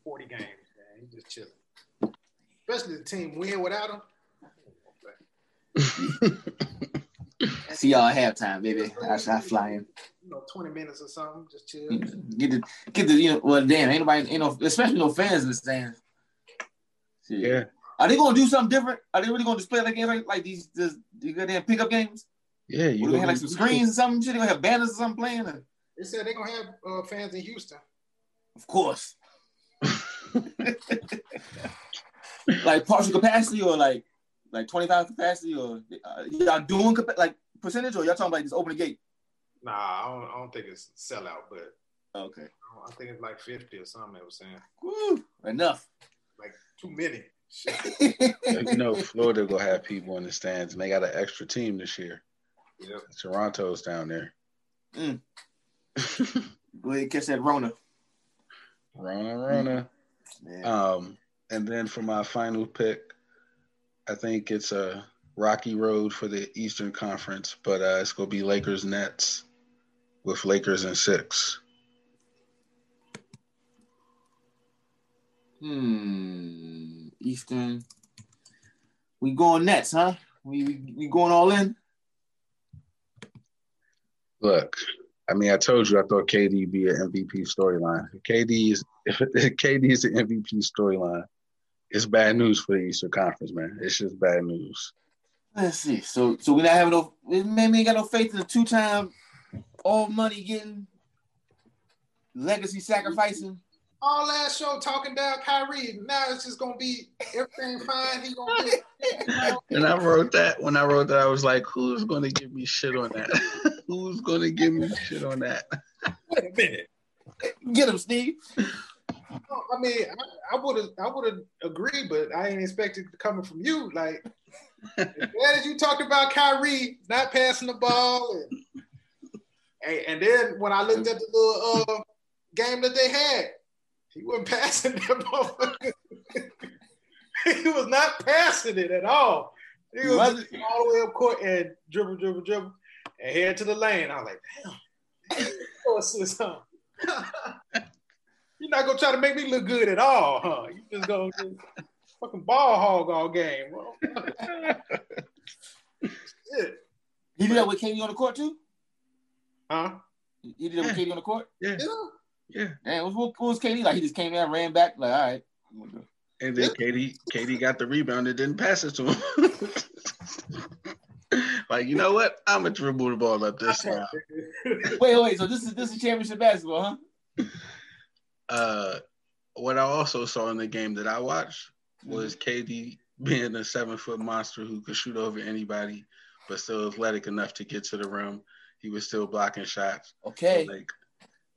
forty games, man. You just chilling. Especially the team win without him. See y'all at halftime, baby. I I fly in. You know, twenty minutes or something, just chill. Get the get the you know. Well, damn, ain't nobody, you know, especially no fans in the stands. Yeah. Are they gonna do something different? Are they really gonna display like games like, like these these goddamn pickup games? Yeah, you gonna have like some screens or something? Shit, they gonna have banners or something playing. Or... They said they gonna have uh, fans in Houston. Of course. Like partial capacity or like. Like twenty-five capacity, or uh, y'all doing like percentage, or y'all talking about just open the gate? Nah, I don't, I don't think it's sellout, but okay, I, I think it's like fifty or something. I was saying, woo, enough, like too many. You know, Florida will have people in the stands, and they got an extra team this year. Yep. Toronto's down there. Mm. Go ahead, catch that Rona. Rona, Rona. Mm. Um, and then for my final pick. I think it's a rocky road for the Eastern Conference, but uh, it's going to be Lakers Nets with Lakers in six. Hmm. Eastern. We going Nets, huh? We, we we going all in? Look, I mean, I told you I thought K D be an M V P storyline. K D is if K D is the M V P storyline. It's bad news for the Eastern Conference, man. It's just bad news. Let's see. So, so we're not having no. Maybe ain't got no faith in the two-time all money getting, legacy sacrificing. All last show talking down Kyrie. Now it's just gonna be everything fine. He gonna be. And I wrote that when I wrote that, I was like, "Who's gonna give me shit on that? Who's gonna give me shit on that?" Wait a minute. Get him, Steve. I mean, I would have, I would have agreed, but I ain't expected it coming from you. Like, as bad as you talked about Kyrie not passing the ball, and, and then when I looked at the little uh, game that they had, he wasn't passing that ball. He was not passing it at all. He was all the way up court and dribble, dribble, dribble, and head to the lane. I was like, damn, this you're not gonna try to make me look good at all, huh? You just gonna fucking ball hog all game. Shit. He did that with K D on the court too? Huh? He did that with yeah. K D on the court? Yeah. Yeah. Damn, what, what was K D like? He just came down, ran back, like, all right. And then K D, K D got the rebound and didn't pass it to him. Like, you know what? I'm gonna dribble the ball up this time. Wait, wait. So this is this is championship basketball, huh? Uh, what I also saw in the game that I watched was K D being a seven-foot monster who could shoot over anybody, but still athletic enough to get to the rim. He was still blocking shots. Okay. So like,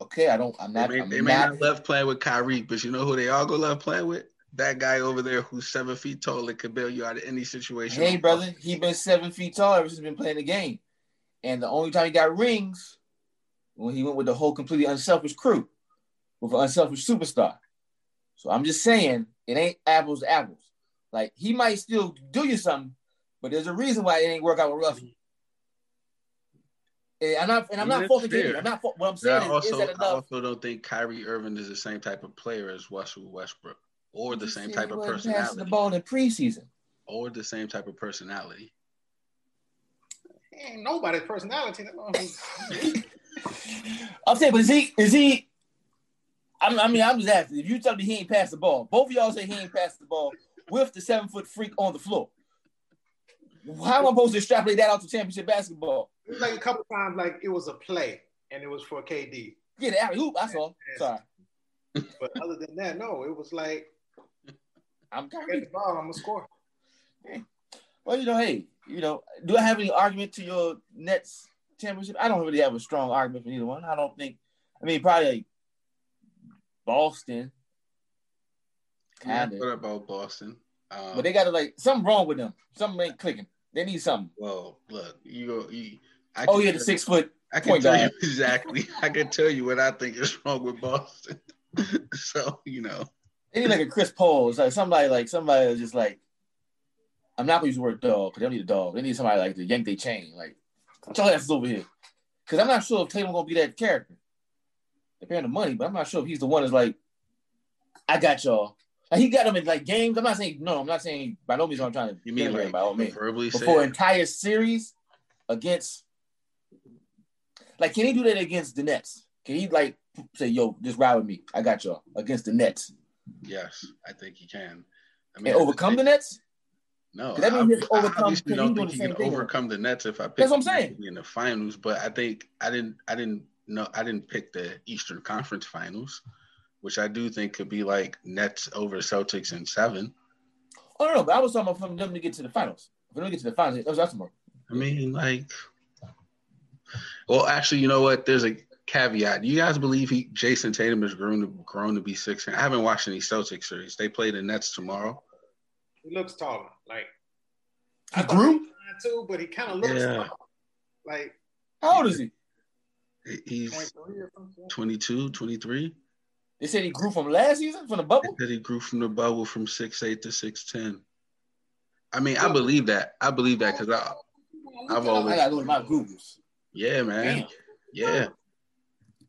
okay, I don't. I'm not. They may, I'm they may not... not love playing with Kyrie, but you know who they all go love playing with? That guy over there who's seven feet tall and can bail you out of any situation. Hey, brother, he been seven feet tall ever since he's been playing the game, and the only time he got rings when he went with the whole completely unselfish crew. With an unselfish superstar. So I'm just saying, it ain't apples to apples. Like, he might still do you something, but there's a reason why it ain't work out with Ruffy. And I'm not, and I'm I mean, not faulting K D. I'm not. What I'm saying is, also, is that enough? I also don't think Kyrie Irving is the same type of player as Russell Westbrook, or the same type of personality. Passing the ball in preseason, or the same type of personality. He ain't nobody's personality. I'm saying, but is he? Is he? I mean, I'm just asking. If you tell me he ain't passed the ball, both of y'all say he ain't passed the ball with the seven-foot freak on the floor. How am I supposed to extrapolate that out to championship basketball? It was like a couple times, like it was a play, and it was for K D. Yeah, the alley hoop. I saw. Sorry. But other than that, no, it was like I'm gonna get the ball. I'm gonna score. Well, you know, hey, you know, do I have any argument to your Nets championship, I don't really have a strong argument for either one. I don't think – I mean, probably like Boston. Kind of. What about Boston? Um, but they got to, like, something wrong with them. Something ain't clicking. They need something. Well, look, you, you – Oh, yeah, the six-foot I can point tell guard. You exactly. I can tell you what I think is wrong with Boston. So, you know. They need, like, a Chris Paul. It's like somebody, like, somebody that's just, like, I'm not going to use the word dog because they don't need a dog. They need somebody, like, to yank their chain. Like, y'all asses over here. Because I'm not sure if Tatum going to be that character. They're paying the money, but I'm not sure if he's the one that's like, I got y'all. Like, he got them in, like, games. I'm not saying, no, I'm not saying, by no means I'm trying to. You mean, like, by all means. Before entire series against, like, can he do that against the Nets? Can he, like, say, yo, just ride with me. I got y'all against the Nets. Yes, I think he can. I mean, and overcome the Nets? No, I, I, overcome, I don't think he can overcome the Nets if I pick them in the finals. But I think I didn't, I didn't know, I didn't pick the Eastern Conference Finals, which I do think could be like Nets over Celtics in seven. Oh no, no, but I was talking about from them to get to the finals. If we don't get to the finals, that's awesome. I mean, like, well, actually, you know what? There's a caveat. Do you guys believe he, Jason Tatum, has grown to grown to be six? I haven't watched any Celtics series. They play the Nets tomorrow. He looks taller. Like, I grew too, but he kind of looks yeah. taller. Like, how old is he? He's twenty-two, twenty-three. They said he grew from last season, from the bubble? They said he grew from the bubble from six eight to six ten. I mean, I believe that. I believe that because I, I've always. I got to look at my Googles. Yeah, man. Damn. Yeah.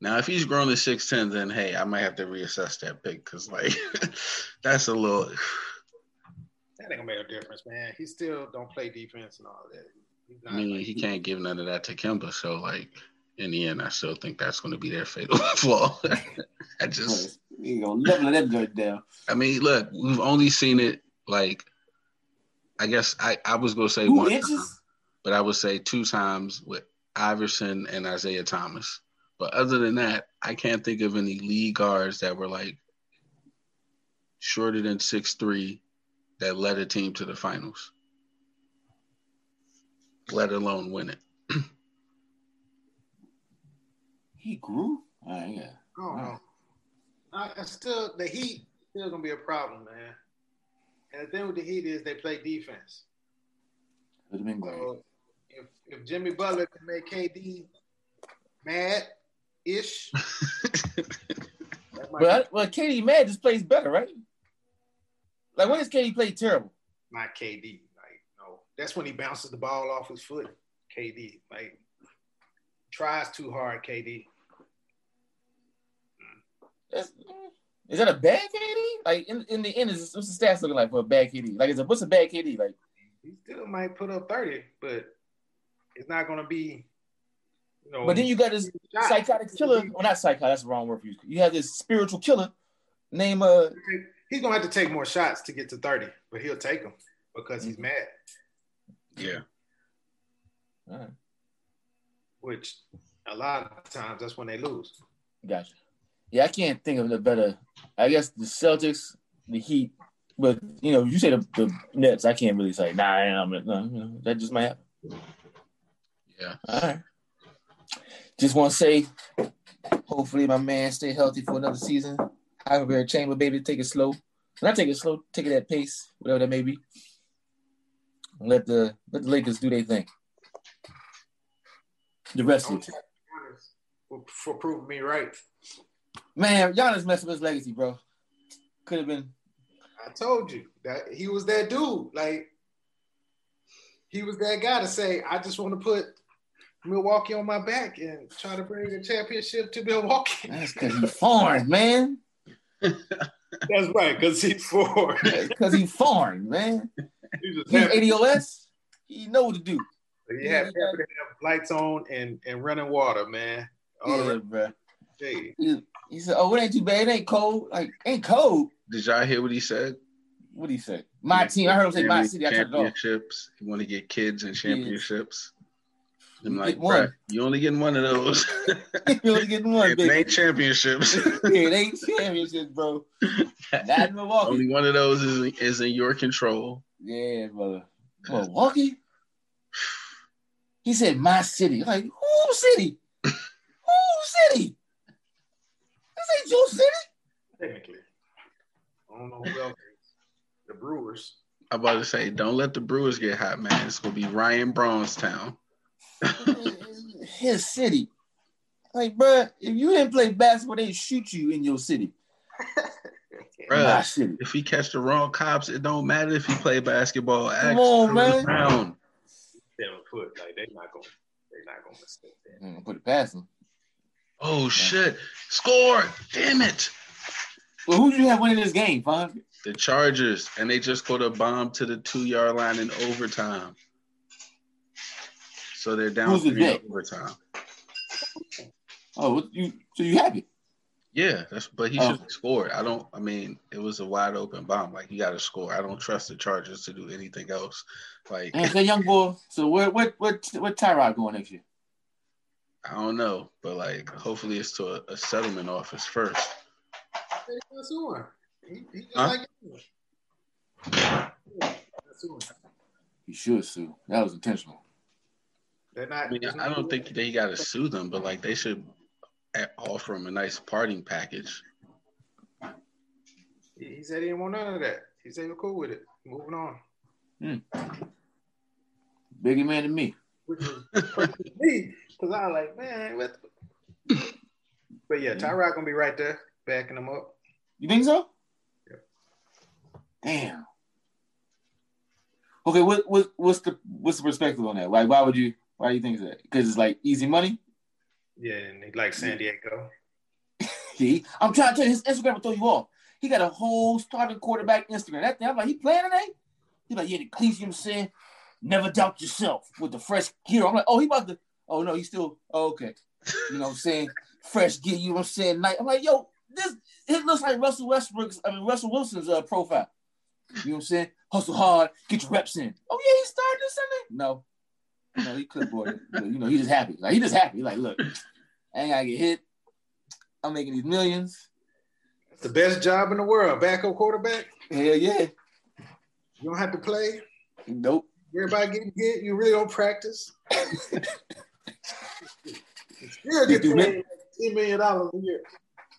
Now, if he's grown to six ten, then, hey, I might have to reassess that pick because, like, that's a little. That ain't gonna make a difference, man. He still don't play defense and all that. I mean, like, he can't give none of that to Kemba. So, like, in the end, I still think that's gonna be their fatal flaw. I just you gonna never let that go down. I mean, look, we've only seen it like, I guess I, I was gonna say Who one, time, but I would say two times with Iverson and Isaiah Thomas. But other than that, I can't think of any league guards that were like shorter than six three. That led a team to the finals, let alone win it. He grew? Oh, yeah. I don't know. I, I still, the Heat still going to be a problem, man. And the thing with the Heat is they play defense. Would have been great. So if, if Jimmy Butler can make K D mad-ish. But, well, K D mad just plays better, right? Like, when does K D play terrible? Not K D. Like, no. That's when he bounces the ball off his foot. K D. Like, tries too hard, K D. That's, is that a bad K D? Like, in, in the end, is, what's the stats looking like for a bad K D? Like, is it, what's a bad K D? Like, he still might put up thirty, but it's not going to be, you know. But then you got this psychotic killer. Well, not psychotic. That's the wrong word for you. You have this spiritual killer named uh. He's going to have to take more shots to get to thirty, but he'll take them because he's mad. Yeah. All right. Which a lot of times that's when they lose. Gotcha. Yeah, I can't think of the better. I guess the Celtics, the Heat, but, you know, you say the, the Nets, I can't really say, nah, I'm, no, you know, that just might happen. Yeah. All right. Just want to say, hopefully my man stay healthy for another season. I have a chamber, baby. Take it slow. When I take it slow, take it at pace, whatever that may be. And let the let the Lakers do their thing. The rest of it. For, for proving me right. Man, Giannis messed up his legacy, bro. Could have been. I told you that he was that dude. Like, he was that guy to say, I just want to put Milwaukee on my back and try to bring a championship to Milwaukee. That's because he's foreign, man. That's right, because he's foreign. Because he's foreign, man. He's, he's A D O S. He know what to do. He, he had to have lights on and, and running water, man. All yeah, right, bro. Hey. He, he said, oh, it ain't too bad. It ain't cold. Like, ain't cold. Did y'all hear what he said? What he said? My he team. I heard him say my city. I turned it off. Championships. You want to get kids in championships. I'm you like, bro, you only getting one of those. You only getting one, it baby. Ain't championships. It ain't championships, bro. Not in Milwaukee. Only one of those is, is in your control. Yeah, brother. Milwaukee? He said, my city. I'm like, city? Whose city? This ain't your city. Technically. I don't know who else is. The Brewers. I'm about to say, don't let the Brewers get hot, man. It's going to be Ryan Brownstown. His city. Like, bro, if you didn't play basketball, they shoot you in your city. Bro, if he catch the wrong cops, it don't matter if he play basketball. Come on, man. They're put like they're not going. They're not going to mistake that. Mm, put it past him. Oh yeah. Shit! Score! Damn it! Well, who do you have winning this game, Fonz? The Chargers, and they just put a bomb to the two-yard line in overtime. So they're down three in overtime. Oh, what, you so you happy? Yeah, that's but he oh. should have scored. I don't. I mean, it was a wide open bomb. Like you got to score. I don't trust the Chargers to do anything else. Like and it's a young boy. So where what what what Tyrod going next year? I don't know, but like hopefully it's to a, a settlement office first. He, he just huh? like he should sue. That was intentional. They're not. I, mean, I don't think they got to sue them, but like they should. Offer him a nice parting package. He said he didn't want none of that. He said he was cool with it. Moving on. Mm. Bigger man than me. Which was me, because I was like, man, what the... But yeah, Tyrod going to be right there backing him up. You think so? Yeah. Damn. Okay, what, what what's the what's the perspective on that? Like, why would you, why do you think that? Because it's like easy money? Yeah, and he likes San Diego. See, I'm trying to tell you, his Instagram will throw you off. He got a whole starting quarterback Instagram. That thing, I'm like, he playing today? He's like, yeah, the Cleveland saying, never doubt yourself with the fresh gear. I'm like, oh, he about to, oh, no, he's still, oh, okay. You know what I'm saying? Fresh gear, you know what I'm saying? Night. I'm like, yo, this, it looks like Russell Westbrook's, I mean, Russell Wilson's uh, profile. You know what I'm saying? Hustle hard, get your reps in. Oh, yeah, he started this Sunday? No. You know, he clipboarded. You know, he just happy. Like, he just happy. Like, look, I ain't got to get hit. I'm making these millions. That's the best job in the world. Backup quarterback. Hell yeah. You don't have to play. Nope. Everybody getting hit. You really don't practice. You still get paid ten million dollars a year.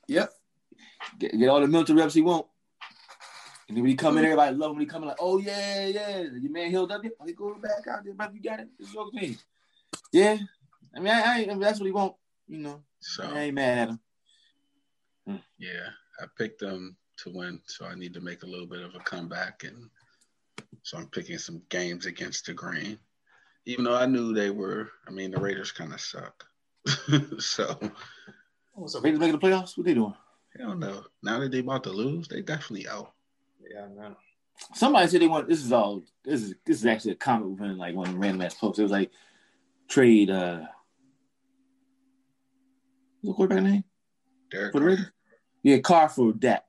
Yep. Get, get all the military reps he want. And then when he come in, everybody love him. When he come in, like, oh, yeah, yeah. Your man healed up. He go back out there, brother. You got it. It's okay. Yeah. I mean, I, I, I mean, that's what he want, you know. So I ain't mad at him. Mm. Yeah. I picked them to win, so I need to make a little bit of a comeback. And so I'm picking some games against the grain. Even though I knew they were, I mean, the Raiders kind of suck. so. Oh, so Raiders making the playoffs? What they doing? Hell no. Now that they about to lose, they definitely out. Yeah, I know. Somebody said they want. This is all. This is this is actually a comment within like one random ass post. It was like trade. uh What's the quarterback name? Derek. For the yeah, Carr for Dak.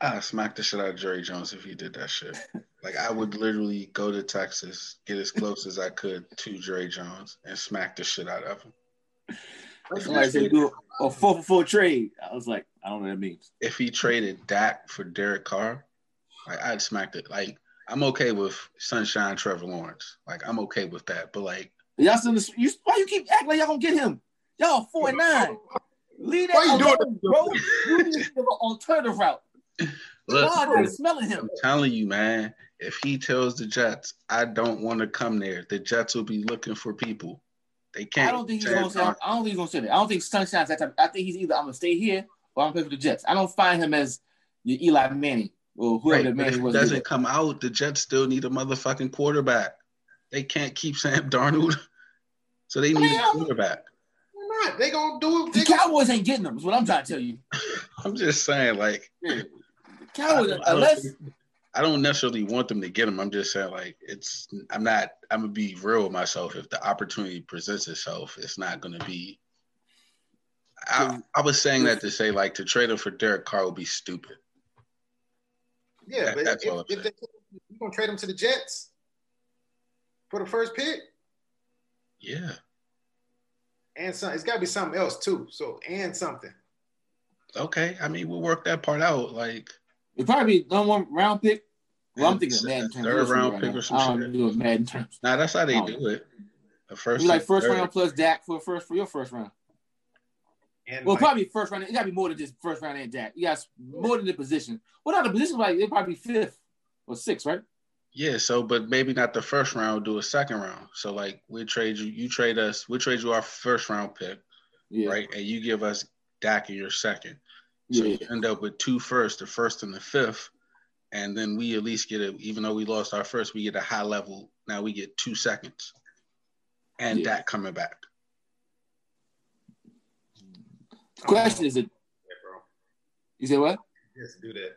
I smacked the shit out of Jerry Jones if he did that shit. Like I would literally go to Texas, get as close as I could to Jerry Jones, and smack the shit out of him. Somebody said do a four for four trade. I was like, I don't know what that means. If he traded Dak for Derek Carr, like I'd smack it. Like I'm okay with Sunshine Trevor Lawrence. Like I'm okay with that. But like y'all still, you, why you keep acting like y'all gonna get him? Y'all four and nine. Lead that alone, bro. You need to give an alternative route. Look, God, I'm smelling him. I'm telling you, man. If he tells the Jets, I don't want to come there. The Jets will be looking for people. They can't. I don't think he's gonna say. I don't think he's gonna say that. I don't think Sunshine's that type. I think he's either I'm gonna stay here or I'm gonna play for the Jets. I don't find him as your Eli Manning or whoever right, Manning was. If it doesn't come out, the Jets still need a motherfucking quarterback. They can't keep Sam Darnold, so they need I mean, a quarterback. Why not? They gonna do it. The Cowboys gonna... ain't getting them. Is what I'm trying to tell you. I'm just saying, like yeah. the Cowboys, I don't, unless. I don't... I don't necessarily want them to get him. I'm just saying, like, it's – I'm not – I'm going to be real with myself. If the opportunity presents itself, it's not going to be – I was saying that to say, like, to trade him for Derek Carr would be stupid. Yeah, that, but that's if, if they, you're going to trade him to the Jets for the first pick? Yeah. And some, it's got to be something else, too. So, and something. Okay. I mean, we'll work that part out, like – It'd probably be number one round pick. Well, I'm thinking of Madden terms. Third round pick or something. I don't do it Madden terms. Nah, that's how they do it. The first, like first third. round plus Dak for first for your first round. And well, like, probably first round. It got to be more than just first round and Dak. You got more than the position. Well, not the position, like it probably fifth or sixth, right? Yeah. So, but maybe not the first round. Do a second round. So, like we trade you, you trade us. We trade you our first round pick, yeah. right? And you give us Dak in your second. So yeah. you end up with two firsts, the first and the fifth, and then we at least get a. Even though we lost our first, we get a high level. Now we get two seconds, and yeah. Dak coming back. The question is, it? Yeah, bro. You say what? Just do that.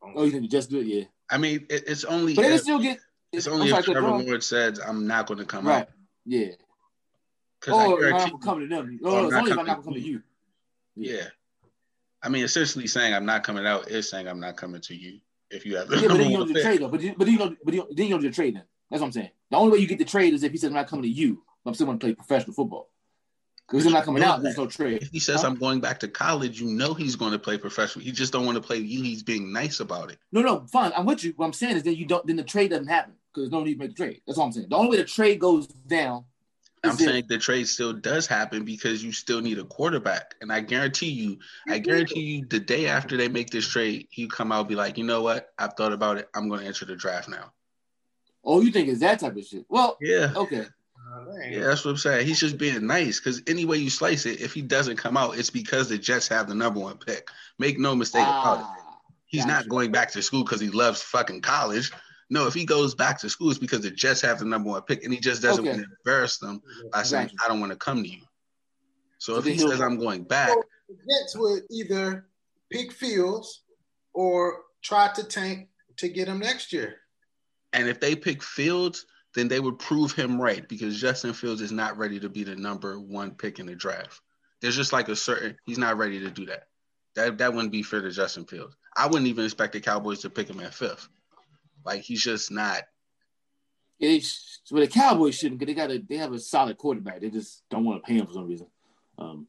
Only. Oh, you can just do it, yeah. I mean, it, it's only. But if, they still get. It's only sorry, if Trevor Lord says I'm not going to come right. out. Yeah. Or I'm not coming to them. Oh, it's only if I'm not coming to you. Yeah. yeah. I mean, essentially saying I'm not coming out is saying I'm not coming to you. If you have the yeah, but then you don't do the trade though. But you, but you don't, but you, then you don't do the trade then. That's what I'm saying. The only way you get the trade is if he says I'm not coming to you, but I'm still going to play professional football. Because he's not coming out, there's no trade. If he says, I'm going back to college, you know he's going to play professional. He just don't want to play you. He's being nice about it. No, no, fine. I'm with you. What I'm saying is that you don't, then the trade doesn't happen because there's no need to make a trade. That's all I'm saying. The only way the trade goes down is I'm if, saying the trade still does happen because you still need a quarterback. And I guarantee you, I guarantee you the day after they make this trade, you come out and be like, you know what? I've thought about it. I'm going to enter the draft now. Oh, you think it's that type of shit? Well, yeah. Okay. Yeah, that's what I'm saying. He's just being nice because any way you slice it, if he doesn't come out, it's because the Jets have the number one pick. Make no mistake ah, about it. He's not you. going back to school because he loves fucking college. No, if he goes back to school, it's because the Jets have the number one pick, and he just doesn't okay. want to embarrass them by saying, I don't want to come to you. So, so if he says, I'm going back. So the Jets would either pick Fields or try to tank to get him next year. And if they pick Fields, then they would prove him right because Justin Fields is not ready to be the number one pick in the draft. There's just like a certain – he's not ready to do that. That that wouldn't be fair to Justin Fields. I wouldn't even expect the Cowboys to pick him at fifth. Like, he's just not – Well, the Cowboys shouldn't because they got a, they have a solid quarterback. They just don't want to pay him for some reason. Um,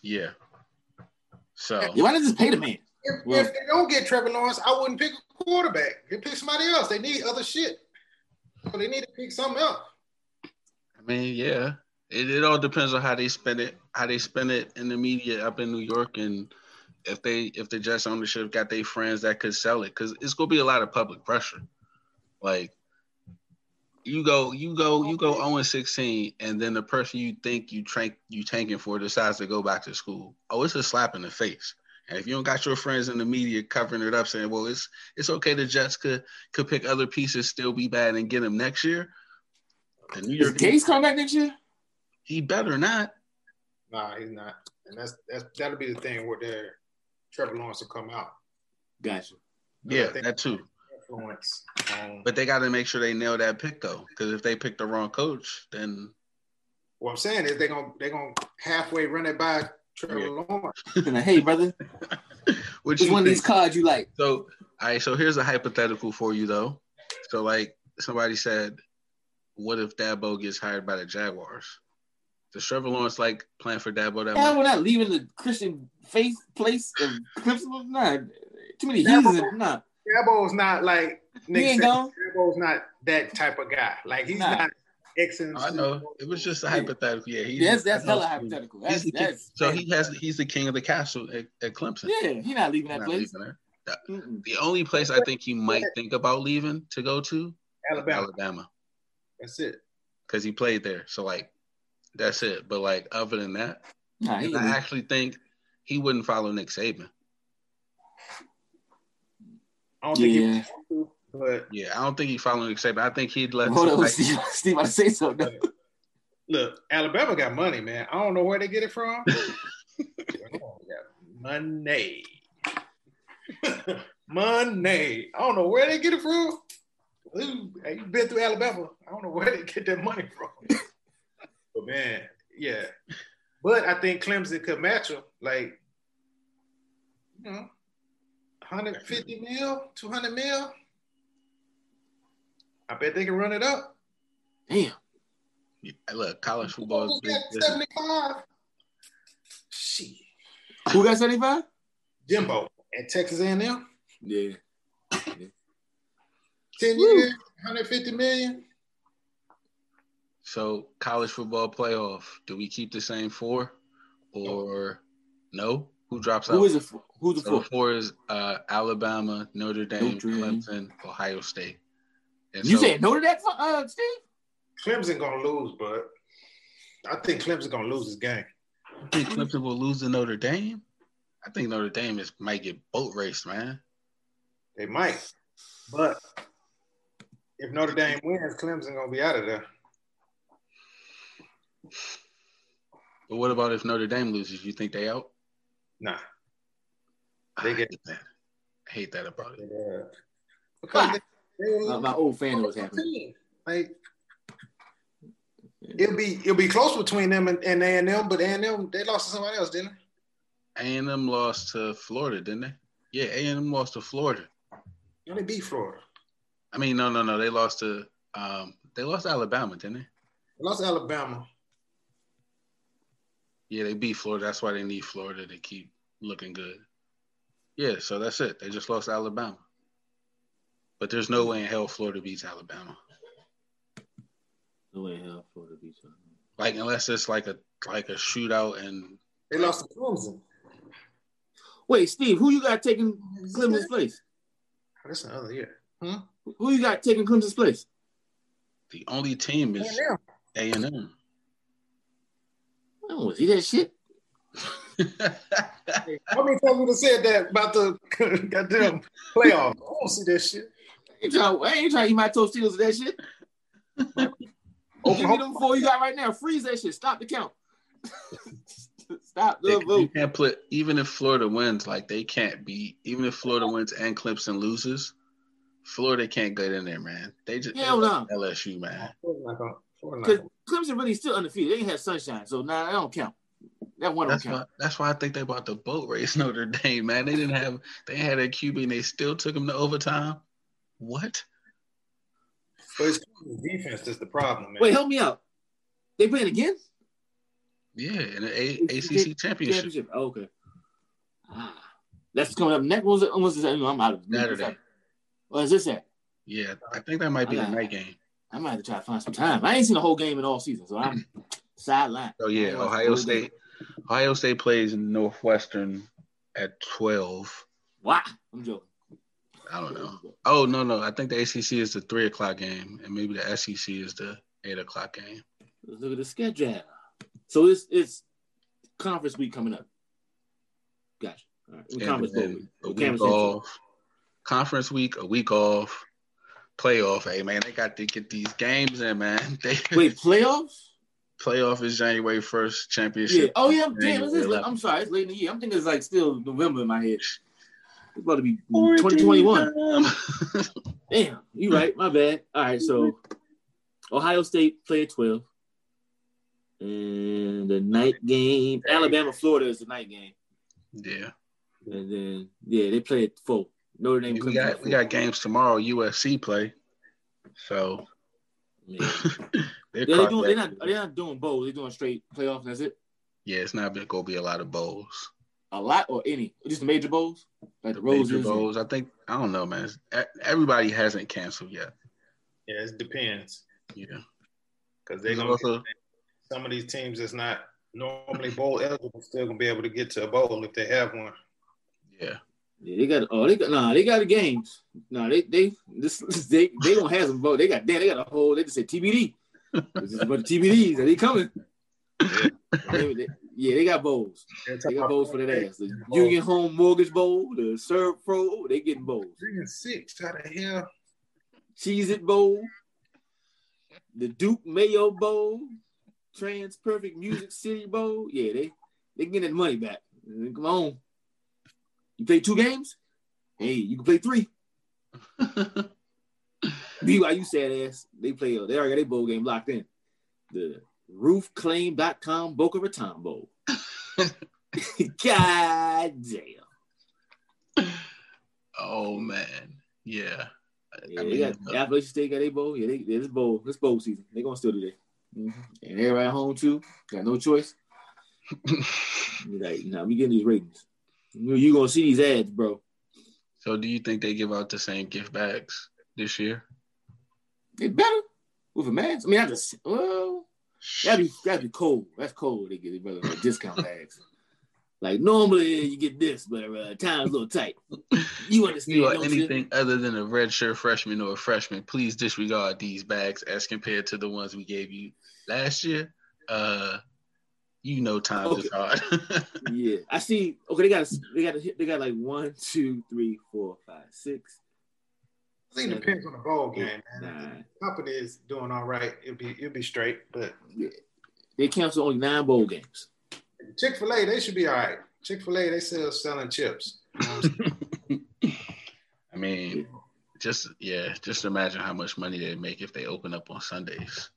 yeah. So – Why not just pay the man? If, well, if they don't get Trevor Lawrence, I wouldn't pick a quarterback. They pick somebody else. They need other shit. So they need to pick something else. I mean, yeah. It, it all depends on how they spend it, how they spend it in the media up in New York, and if they if the Jets ownership got their friends that could sell it, because it's gonna be a lot of public pressure. Like you go, you go, you go oh and sixteen, and then the person you think you tank you tanking for decides to go back to school. Oh, it's a slap in the face. And if you don't got your friends in the media covering it up saying, well, it's it's okay the Jets could, could pick other pieces, still be bad, and get him next year. The New York Is Gates coming back next year? He better not. Nah, he's not. And that's, that's that'll be the thing where there, Trevor Lawrence will come out. Gotcha. Yeah, that too. Influence. Um, but they got to make sure they nail that pick, though, because if they pick the wrong coach, then – What I'm saying is they're going they're gonna halfway run it by – Trevor Lawrence. Hey, brother. Which one of these cards you like? So, all right, so here's a hypothetical for you, though. So, like, somebody said, what if Dabo gets hired by the Jaguars? Does Trevor Lawrence like playing for Dabo? That Dabo not leaving the Christian faith place of Clemson? Nah, too many heathens. Nah. Dabo's not like Nick he ain't gone. Dabo's not that type of guy. Like, he's nah. not. Oh, I know it was just a hypothetical. Yeah, he's, yes, that's hella hypothetical. That's, the, that's, so he has he's the king of the castle at, at Clemson. Yeah, he's not leaving that not place. Leaving the, the only place I think he might think about leaving to go to Alabama. Alabama. That's it. Because he played there, so like that's it. But like other than that, nah, I actually think he wouldn't follow Nick Saban. I don't think yeah. he would. But yeah, I don't think he's following Nick Saban. I think he'd let Hold on, Steve. Steve, I say something. Look, look, Alabama got money, man. I don't know where they get it from. Oh, money. Money. I don't know where they get it from. Ooh, you've been through Alabama. I don't know where they get that money from. But man, yeah. But I think Clemson could match them. Like, you know, one hundred fifty mil, two hundred mil. I bet they can run it up. Damn. Yeah, look, college football is big. seventy-five. Shit. Who got seventy-five? Jimbo at Texas A and M. Yeah. yeah. ten years, one hundred fifty million. So college football playoff, do we keep the same four or no? Who drops Who out? Who is it? Who's the so four? The four is uh, Alabama, Notre Dame, Notre Dame, Clemson, Ohio State. And you so, said Notre Dame, uh, Steve? Clemson going to lose, but I think Clemson going to lose this game. You think Clemson will lose to Notre Dame? I think Notre Dame is might get boat raced, man. They might. But if Notre Dame wins, Clemson going to be out of there. But what about if Notre Dame loses? You think they out? Nah. They get I hate that. I hate that about it. Yeah. Because they, they, my, my old fan was happening. Like it'll be it'll be close between them and, and A and M, but A and M they lost to somebody else, didn't they? A and M lost to Florida, didn't they? Yeah, A and M lost to Florida. No, they beat Florida. I mean, no, no, no. They lost to um, they lost to Alabama, didn't they? They lost to Alabama. Yeah, they beat Florida. That's why they need Florida to keep looking good. Yeah, so that's it. They just lost to Alabama. But there's no way in hell Florida beats Alabama. No way in hell Florida beats Alabama. Like unless it's like a like a shootout and they lost to Clemson. Wait, Steve, who you got taking Clemson's place? That's another year. Hmm? Who you got taking Clemson's place? The only team is A and M. I don't want to see that shit. How many times would have said that about the goddamn playoff? I don't see that shit. I ain't trying try to eat my Tostitos with that shit. Give me them four you got right now. Freeze that shit. Stop the count. Stop the they, vote. You can't play, even if Florida wins, like they can't beat. Even if Florida wins and Clemson loses, Florida can't get in there, man. They just hell no. L S U, man. Because Clemson really still undefeated. They ain't have sunshine, so nah, that don't count. That one that's don't count. Why, that's why I think they bought the boat race Notre Dame, man. They didn't have they had a Q B and they still took them to overtime. What? But it's defense is the problem, man. Wait, help me out. They playing again? Yeah, in the a- A C C championship. championship. Oh, okay. Ah, that's coming up next. What's it? I'm out of Saturday. What is this at? Yeah, I think that might be the night game. I might have to try to find some time. I ain't seen the whole game in all season, so I'm sidelined. Oh yeah, Ohio State. Ohio State plays Northwestern at twelve. Why? I'm joking. I don't know. Oh no, no. I think the A C C is the three o'clock game, and maybe the S E C is the eight o'clock game. Let's look at the schedule. So it's it's conference week coming up. Gotcha. All right. And, conference week. A week conference off. Week. Conference week. A week off. Playoff, hey man, they got to get these games in, man. They, Wait, playoffs? Playoff is January first, championship. Yeah. Oh yeah, damn, is this, I'm sorry, it's late in the year. I'm thinking it's like still November in my head. It's about to be twenty twenty-one. Damn, you right, my bad. All right, so Ohio State play at twelve. And the night game, Alabama, Florida is the night game. Yeah. And then, yeah, they play at four. Notre Dame. We got we got games tomorrow. U S C play, so yeah. they're, yeah, they're, doing, they're not they're not doing bowls. They're doing straight playoffs. That's it. Yeah, it's not gonna be a lot of bowls. A lot or any? Just the major bowls, like the, the Rose bowls. I think I don't know, man. It's, everybody hasn't canceled yet. Yeah, it depends. Yeah, because they're gonna also, some of these teams that's not normally bowl eligible still gonna be able to get to a bowl if they have one. Yeah. Yeah, they got oh they got nah they got the games nah they they this they they don't have some vote they got damn they got a whole they just said T B D this is about T B Ds are they coming yeah. They, they, yeah they got bowls they got bowls for their ass the Union Home Mortgage Bowl the Serve Pro they getting bowls three and six out of here Cheez It Bowl the Duke Mayo Bowl Trans Perfect Music City Bowl yeah they they getting that money back come on. You play two games? Hey, you can play three. B Y U sad ass. They play. They already got their bowl game locked in. The roof claim dot com Boca Raton Bowl. God damn. Oh man, yeah. Yeah, I mean, they got Appalachian State got their bowl. Yeah, they, yeah, this bowl, this bowl season. They're gonna still do that. Mm-hmm. And everybody at home too. Got no choice. Like, nah, we getting these ratings. You're going to see these ads, bro. So do you think they give out the same gift bags this year? They better. With a mask? I mean, I just, well, That'd be that'd be cold. That's cold. They get their brother like discount bags. Like normally you get this, but uh, time's a little tight. You understand? You are anything you? Other than a redshirt freshman or a freshman, please disregard these bags as compared to the ones we gave you last year. Uh, you know, times okay. is hard. Yeah, I see. Okay, they got they got they got like one, two, three, four, five, six. I think it depends on the bowl game, man. The company is doing all right. It'll be it'll be straight, but yeah. They cancel only nine bowl games. Chick-fil-A, they should be all right. Chick-fil-A, they still selling chips. I mean, just yeah, just imagine how much money they make if they open up on Sundays.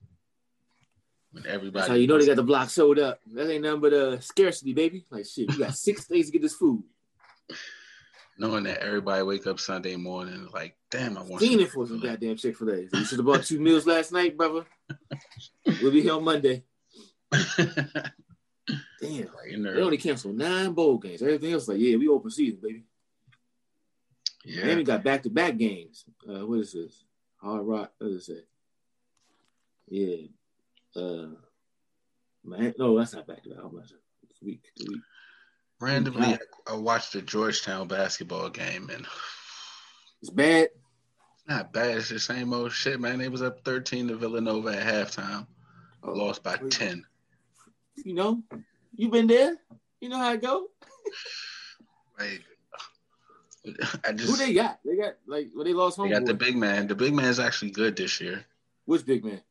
When everybody That's how you know they got the block sold up. That ain't nothing but uh, scarcity, baby. Like shit, you got six days to get this food. Knowing that everybody wake up Sunday morning like, damn, I want Seen it for some goddamn Chick-fil-A's. You should have bought two meals last night, brother. We'll be here on Monday. Damn, like they only canceled nine bowl games. Everything else, like, yeah, we open season, baby. Yeah. Then we got back-to-back games. Uh, what is this? Hard Rock. What is it? Yeah. Uh, man, no, that's not back-to-back. It's week to week. Randomly, I watched the Georgetown basketball game, and it's bad. Not bad. It's the same old shit, man. They was up thirteen to Villanova at halftime. Oh, lost by please. ten. You know, you been there. You know how it go. Right. I just, Who they got? They got, like, well, they lost home. They got boy. the big man. The big man's actually good this year. Which big man?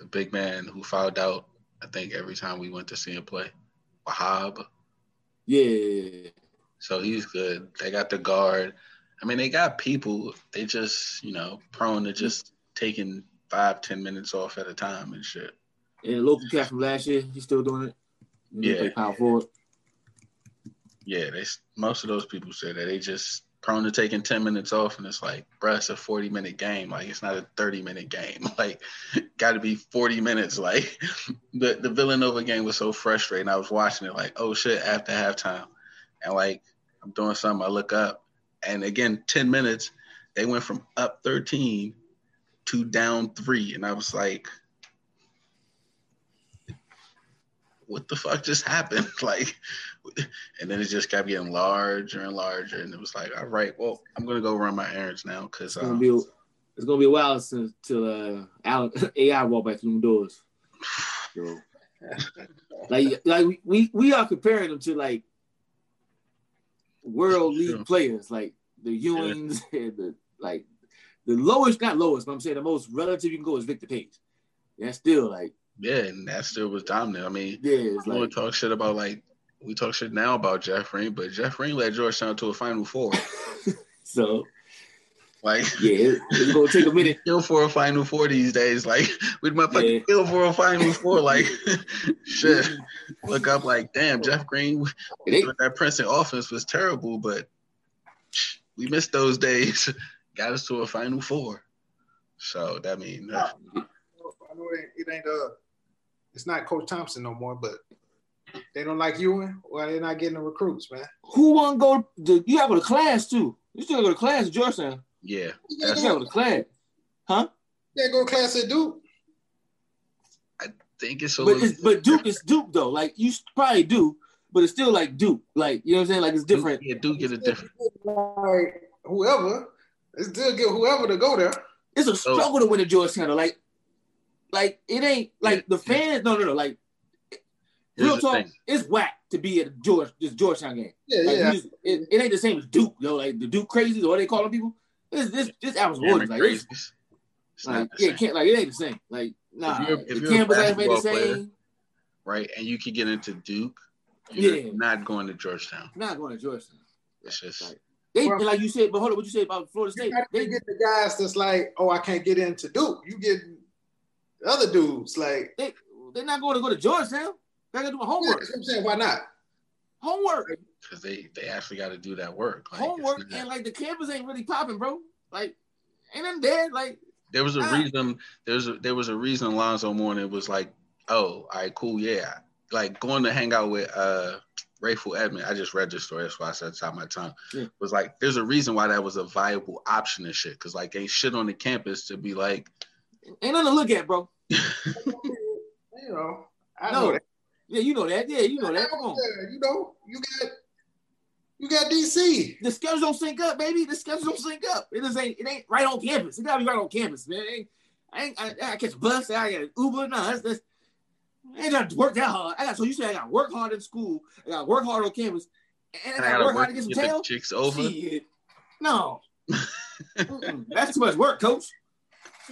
The big man who fouled out, I think, every time we went to see him play. Wahab. Yeah. So he's good. They got the guard. I mean, they got people. They just, you know, prone to just taking five, ten minutes off at a time and shit. And a local cat from last year, he's still doing it. He yeah. Power forward. Yeah, they, most of those people say that. They just prone to taking ten minutes off, and it's like, bruh, it's a forty-minute game. Like, it's not a thirty-minute game. Like, got to be forty minutes. Like, the, the Villanova game was so frustrating. I was watching it like, oh, shit, after halftime. And, like, I'm doing something. I look up. And, again, ten minutes, they went from up thirteen to down three. And I was like, what the fuck just happened? Like, and then it just kept getting larger and larger. And it was like, all right, well, I'm going to go run my errands now. Because um, it's going to be a while since till, uh, Alan, A I walked back through the doors. So, like, like we, we are comparing them to, like, world league yeah. players, like the Ewings yeah. and the, like, the lowest, not lowest, but I'm saying the most relative you can go is Victor Page. That's still, like, yeah, and that still was dominant. I mean, yeah, it's like, we talk shit about, like, we talk shit now about Jeff Green, but Jeff Green led Georgetown to a Final Four. So, like, yeah, it's gonna take a minute. Kill for a Final Four these days, like, we'd motherfucking yeah. kill for a Final Four, like, shit. Look up, like, damn, Jeff Green. They, that Princeton offense was terrible, but we missed those days. Got us to a Final Four. So that means. Uh, I know it ain't uh it's not Coach Thompson no more, but they don't like Ewing. Well, they're not getting the recruits, man. Who won't go? To, you have a class too. You still go to class at Georgetown? Yeah, you gotta go to class, huh? Yeah, go to class at Duke. I think it's a but little. It's, but Duke is Duke though. Like you probably do, but it's still like Duke. Like you know what I'm saying? Like it's different. Duke, yeah, Duke get a different. Like whoever, it's still get whoever to go there. It's a struggle oh. to win at Georgetown. Like. Like it ain't like the fans. No, no, no. Like real talk, it's whack to be at George this Georgetown game. Yeah, like, yeah. Just, it, it ain't the same as Duke, yo. Like the Duke crazies or what they call them people. This, this, this Al's Warriors. Like, it's, it's like yeah, can't like it ain't the same. Like nah, if you're, if the you're campus ain't the same. Player, right, and you can get into Duke. You're yeah, not going to Georgetown. Not going to Georgetown. It's just. Like, They, well, like you said, but hold on, what you said about Florida State? They get the guys that's like, oh, I can't get into Duke. You get. The other dudes, like they, they're not going to go to Georgetown. They're going to do my homework. Yeah, I'm saying, why not? Homework. Because they, they actually got to do that work. Like, homework not, and like the campus ain't really popping, bro. Like, ain't I'm dead. Like there was a I, reason. There's a, there was a reason Lonzo Mourning was like, oh, all right, cool, yeah. Like going to hang out with uh Rafael Edmund. I just read this story. That's why I said it's out my tongue. Yeah. Was like, there's a reason why that was a viable option and shit. Because like ain't shit on the campus to be like. Ain't nothing to look at, bro. you know, I no. know that. Yeah, you know that. Yeah, you know that. Come on. Yeah, you know, you got you got D C. The schedules don't sync up, baby. The schedules don't sync up. It just ain't it ain't right on campus. It gotta be right on campus, man. It ain't, I ain't I, I catch a bus, I got an Uber. No, that's that's I ain't gotta work that hard. I got so you said I gotta work hard in school, I gotta work hard on campus, and I gotta, I gotta work, work hard to get some get tail. Chicks over. Shit. No. That's too much work, coach.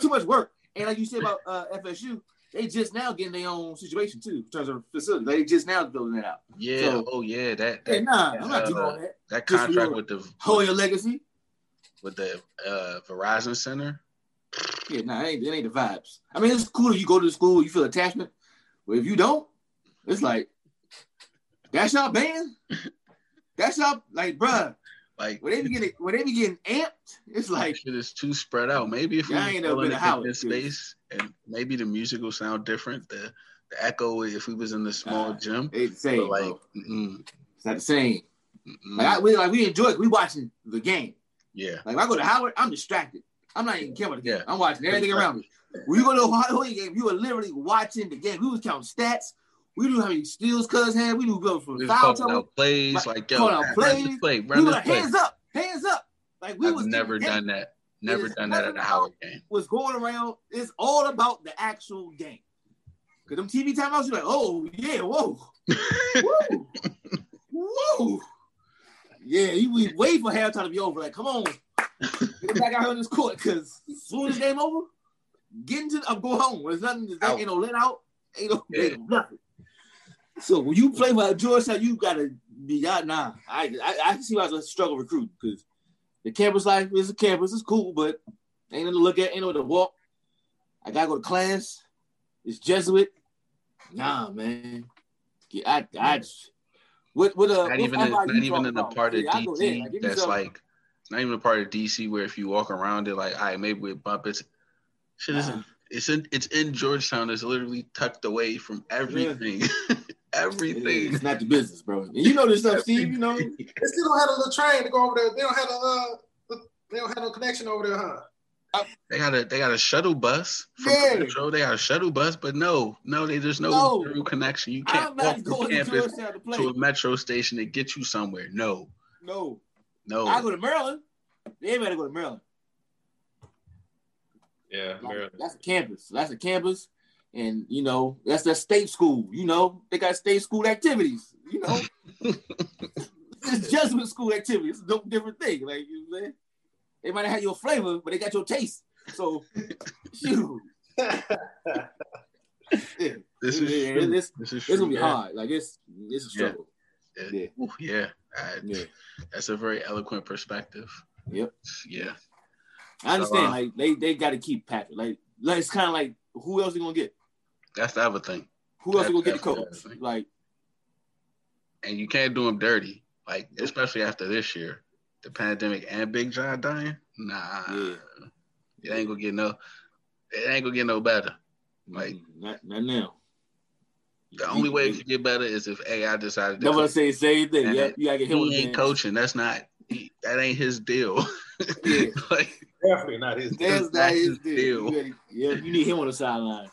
Too much work. And like you said about uh, F S U, they just now getting their own situation too in terms of facility. They just now building it out. Yeah. So, oh yeah. That. that yeah, nah, that, I'm not doing uh, that. That contract your, with the Hoya Legacy, with the uh, Verizon Center. Yeah, nah, it ain't, it ain't the vibes. I mean, it's cool if you go to the school, you feel attachment, but if you don't, it's like that's y'all band. That's y'all like, bruh. Like when they be getting when they be getting amped, it's like shit is too spread out. Maybe if we were in this space, and maybe the music will sound different. The the echo if we was in the small uh, gym, it's the same. Like, it's not the same. Like I, we like we enjoy it. We watching the game. Yeah. Like if I go to Howard, I'm distracted. I'm not even caring about the game. Yeah. I'm watching everything around me. When you go to a Howard game, you were literally watching the game. We was counting stats. We knew how many steals Cuz had. We knew going from foul trouble. Plays like, like yo, man, plays. Run the play, run we were like, play. hands up, hands up. Like we I've was never done that. Never done that at the Howard game. What's going around? It's all about the actual game. Cause them T V timeouts, you're like, oh yeah, whoa, whoa, whoa. Yeah, you we wait for halftime to be over. Like, come on, get back out here on this court. Cause as soon as game over, get into I'm going home. There's nothing. There's ain't no let out. Ain't no, yeah. ain't no nothing. So when you play with Georgetown, you gotta be out. Nah, I I, I see why I was a struggle recruit because the campus life is a campus. It's cool, but ain't nothing to look at. Ain't nowhere to walk. I gotta go to class. It's Jesuit. Nah, man. Yeah, I I what what uh not even a, not even in the part of D C yeah, like, that's like not even a part of D C where if you walk around it like all right maybe we bump it. Shit isn't. Nah. It's in it's in Georgetown. It's literally tucked away from everything. Yeah. Everything. It's not the business, bro. And you know this stuff, Steve. You know they still don't have a little train to go over there. They don't have a uh, they don't have no connection over there, huh? I, they got a they got a shuttle bus. From yeah. Control. They got a shuttle bus, but no, no, they, there's no, no. Through connection. You can't walk from campus to, to, to a metro station to get you somewhere. No, no, no. I go to Maryland. They better go to Maryland. Yeah, like, that's a campus. That's a campus, and you know that's that state school. You know they got state school activities. You know it's Jesuit school activities. It's a different thing. Like you know, they might have your flavor, but they got your taste. So, shoot. yeah. This is yeah, true. This, this is true, it's gonna be yeah. hard. Like it's it's a struggle. Yeah, yeah. yeah. yeah. I, yeah. That's a very eloquent perspective. Yep. Yeah. I understand. So, uh, like they, they got to keep Patrick. Like, like it's kind of like who else are gonna get? That's the other thing. Who else are gonna get the coach? Like, and you can't do him dirty. Like, especially after this year, the pandemic and Big John dying. Nah, yeah. it ain't gonna get no. It ain't gonna get no better. Like, not, not now. The only way it could get better is if A I decided. That's what I say. Same thing. Yeah, you gotta get him. He ain't coaching. That's not. He, that ain't his deal. Yeah. like, Definitely not his deal. That's not his deal. deal. Yeah, you need him on the sideline.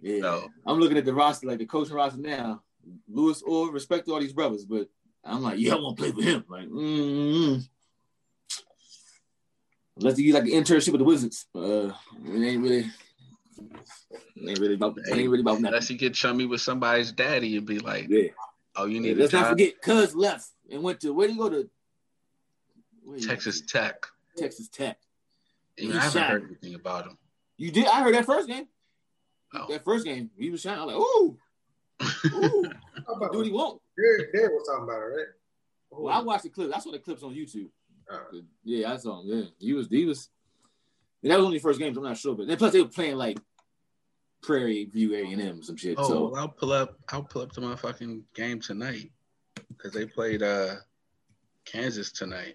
yeah. No. I'm looking at the roster, like the coaching roster now. Lewis Orr, respect to all these brothers, but I'm like, yeah, I want to play with him. Like, mm unless you like an internship with the Wizards. Uh, it ain't really, it ain't really about, it ain't really about nothing. Unless you get chummy with somebody's daddy and be like, yeah. oh, you need yeah, a let's job. Let's not forget, Cuz left and went to, where did he go to? Texas you? Tech. Texas Tech. And I haven't shot. heard anything about him. You did? I heard that first game. Oh. That first game, he was shining. I was like, ooh. Ooh. about do what he want. Derek, Derek was talking about it, right? Oh. Well, I watched the clips. I saw the clips on YouTube. Right. Yeah, I saw him. Yeah. He was, he was, and that was only the first game, so I'm not sure. But then plus, they were playing like Prairie View A and M, some shit. Oh, so well, I'll pull up, I'll pull up to my fucking game tonight because they played uh, Kansas tonight.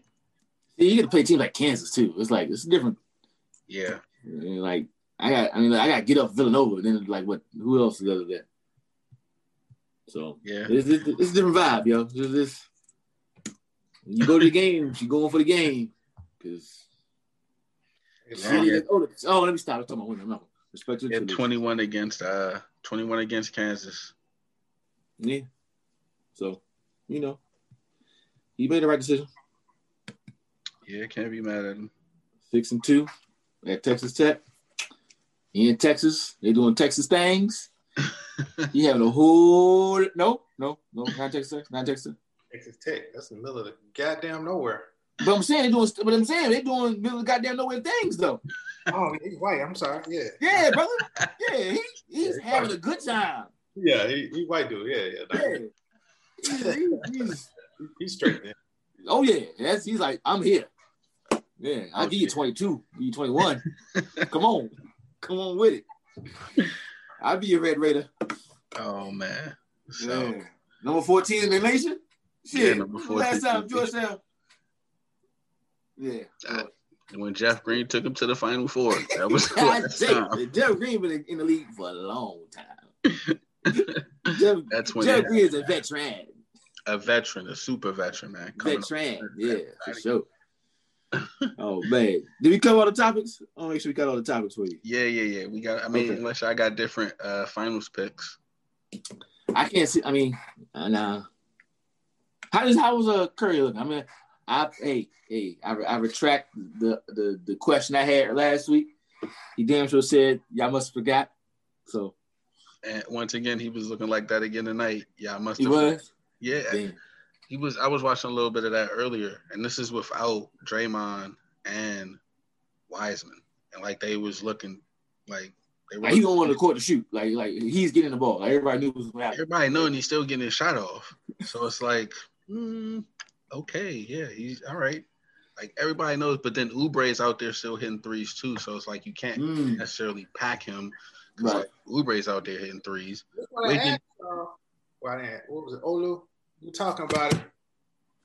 You get to play teams like Kansas too. It's like it's different. Yeah. Like I got, I mean, like, I got to get up Villanova. And then like what? Who else is other than? So yeah, it's, it's, it's a different vibe, yo. It's, it's, when you go to the game, you going for the game because. Oh, let me stop. I'm talking about women. Respected yeah, to twenty-one this. against uh twenty-one against Kansas. Yeah. So, you know, he made the right decision. Yeah, can't be mad at him. Six and two at Texas Tech. He in Texas. They doing Texas things. He having a whole no, no, no, not Texas Tech, not Texas Tech. Texas Tech. That's in the middle of the goddamn nowhere. But I'm saying they doing. But I'm saying they doing middle of goddamn nowhere things though. Oh, he's white. I'm sorry. Yeah. Yeah, brother. Yeah, he, he's yeah, having a good time. Yeah, he, he white dude. Yeah, yeah. yeah. He, he's, he's straight man. Oh yeah, that's he's like I'm here. Yeah, I'll oh, give you twenty-two, give you twenty-one. Come on, come on with it. I'll be your Red Raider. Oh man. So yeah. Number fourteen in the nation. Shit. Yeah, number fourteen. Last time Georgetown. Yeah. Uh, when Jeff Green took him to the Final Four, that was the last time. Jeff Green been in the league for a long time. Jeff, That's when Jeff Green is a veteran. A veteran, a super veteran, man. Coming veteran, up, yeah, for sure. Oh man, did we cover all the topics? I'll make sure we got all the topics for you. Yeah, yeah, yeah. We got. I mean, okay. Unless I got different uh, finals picks. I can't see. I mean, uh, nah. How does how was a uh, Curry looking? I mean. I hey hey I, I retract the, the the question I had last week. He damn sure said y'all must have forgot. So, and once again he was looking like that again tonight. Y'all must. He have was. Forgot. Yeah, damn. He was. I was watching a little bit of that earlier, and this is without Draymond and Wiseman, and like they was looking like they were. Like he going on the court to shoot. Like like he's getting the ball. Like everybody knew what was going to happen. Everybody knowing he's still getting his shot off. So it's like. Mm. Okay, yeah, he's all right. Like everybody knows, but then Oubre's out there still hitting threes too. So it's like you can't mm. necessarily pack him because right. like, Oubre's out there hitting threes. What, Waking, I asked, uh, what, I asked, what was it, Olu? You talking about it?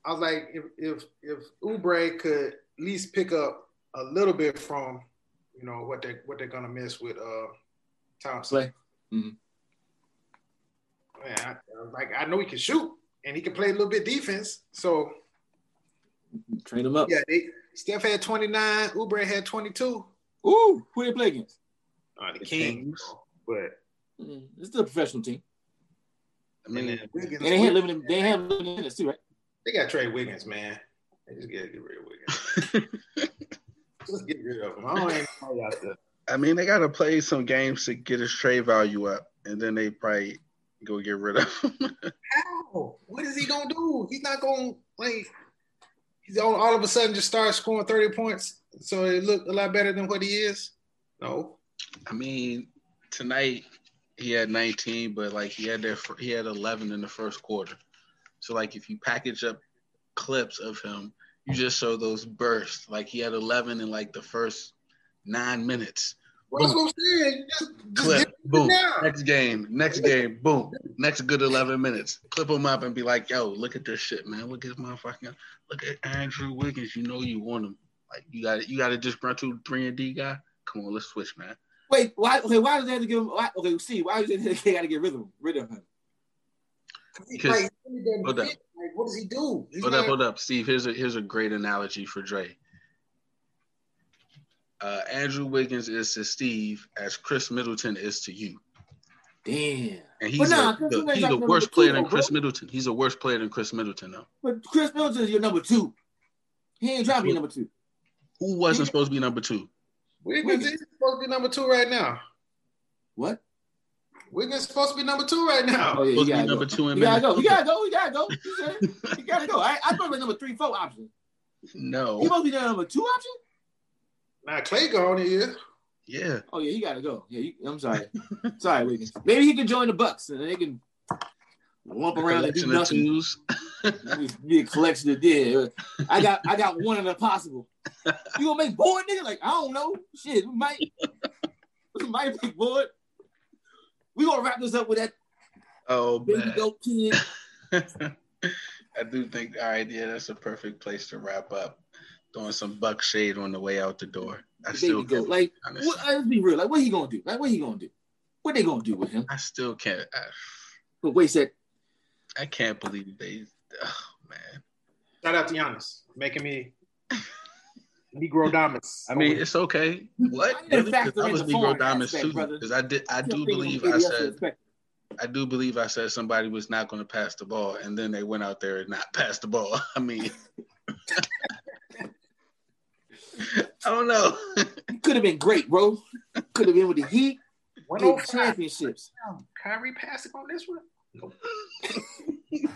I was like, if if if Oubre could at least pick up a little bit from, you know, what they what they're gonna miss with uh Thompson. Mm-hmm. Man, I, I was like I know he can shoot. And he can play a little bit defense, so train him up. Yeah, they, Steph had twenty-nine, Oubre had twenty-two. Ooh, who they play against? Uh, the, the Kings. Kings. But mm, it's the professional team. I mean, and Wiggins, and they had limited. They had limited minutes too, right? They got Trey Wiggins, man. They just gotta get rid of Wiggins. Just get rid of him. I don't even know about that. I mean, they gotta play some games to get his trade value up, and then they probably. Go get rid of him. How? What is he gonna do? He's not gonna like. He's all, all of a sudden just start scoring thirty points, so it looked a lot better than what he is. No, I mean tonight he had nineteen, but like he had there he had eleven in the first quarter. So like if you package up clips of him, you just show those bursts. Like he had eleven in like the first nine minutes. That's what I'm saying. Just, just clip, boom. Next game, next game, boom. Next good eleven minutes. Clip them up and be like, yo, look at this shit, man. Look at this motherfucking, look at Andrew Wiggins. You know you want him. Like you got, you got to just run to three and D guy. Come on, let's switch, man. Wait, why? Okay, why does they have to give him? Why, okay, see, why do they got to get rid of him? Rid of him. Because like, hold up, like, what does he do? He's hold not, up, hold up, Steve. Here's a here's a great analogy for Dre. Uh, Andrew Wiggins is to Steve as Chris Middleton is to you. Damn. And he's nah, a, the, he's a worse player two, than Chris bro. Middleton. He's a worse player than Chris Middleton, though. But Chris Middleton is your number two. He ain't trying to be number two. Who wasn't supposed to be number two? Wiggins is supposed to be number two right now. What? Wiggins is supposed to be number two right now. Oh, yeah, supposed to be number two in minutes. You gotta go. You gotta go. You gotta go. You gotta go. I, I thought it was number three, four option. No. He supposed to be the number two option? Now Clay gone here. Yeah. Oh yeah, he gotta go. Yeah, you, I'm sorry. Sorry, Wiggins. Maybe he can join the Bucks and they can lump around and do nothing. Be a collection of dead. I got I got one of the possible. You gonna make board, nigga? Like I don't know. Shit, we might we might make board. We gonna wrap this up with that. Oh baby dope kid. I do think. All right, yeah, that's a perfect place to wrap up. Throwing some buck shade on the way out the door. I Baby still go. Like, what, let's be real. Like, what he gonna do? Like, what he gonna do? What they gonna do with him? I still can't. I, but wait a sec. I can't believe they. Oh man! Shout out to Giannis, making me Negro Damas. I mean, it's okay. What? I, really, I was Negro Damas too, because I did. I do believe I said. I do believe I said somebody was not going to pass the ball, and then they went out there and not passed the ball. I mean, I don't know. You could have been great, bro. Could have been with the Heat. Won no championships. Kyrie passing on this one. Nope. He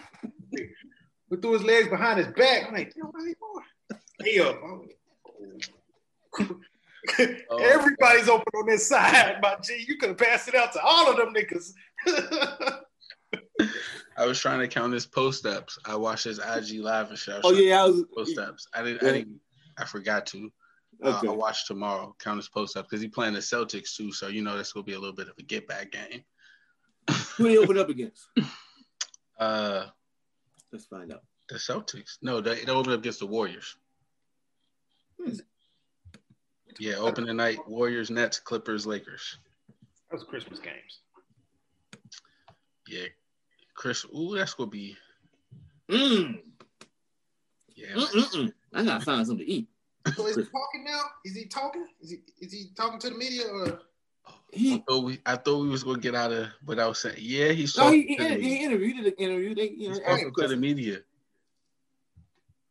threw his legs behind his back. I'm like, damn, why he going? Hey, oh, everybody's God. Open on this side. My G, you could have passed it out to all of them niggas. I was trying to count his post ups. I watched his I G live and shit. Oh yeah, I was post ups. I didn't. Yeah. I didn't. I forgot to. Okay. Uh, I'll watch tomorrow. Count his post ups because he's playing the Celtics too. So you know that's gonna be a little bit of a get back game. Who did he open up against? Uh, let's find out. The Celtics. No, they, they opened up against the Warriors. Hmm. Yeah, open tonight. Warriors, Nets, Clippers, Lakers. That was Christmas games. Yeah, Chris. Ooh, that's gonna be. Mmm. Yeah. Mm-mm-mm. I gotta find something to eat. So is he talking now? Is he talking? Is he is he talking to the media or? He, I, thought we, I thought we was gonna get out of without saying. Yeah, he's no, talking he, he, to inter- he interviewed. He did an interview. They you know, talking to the media.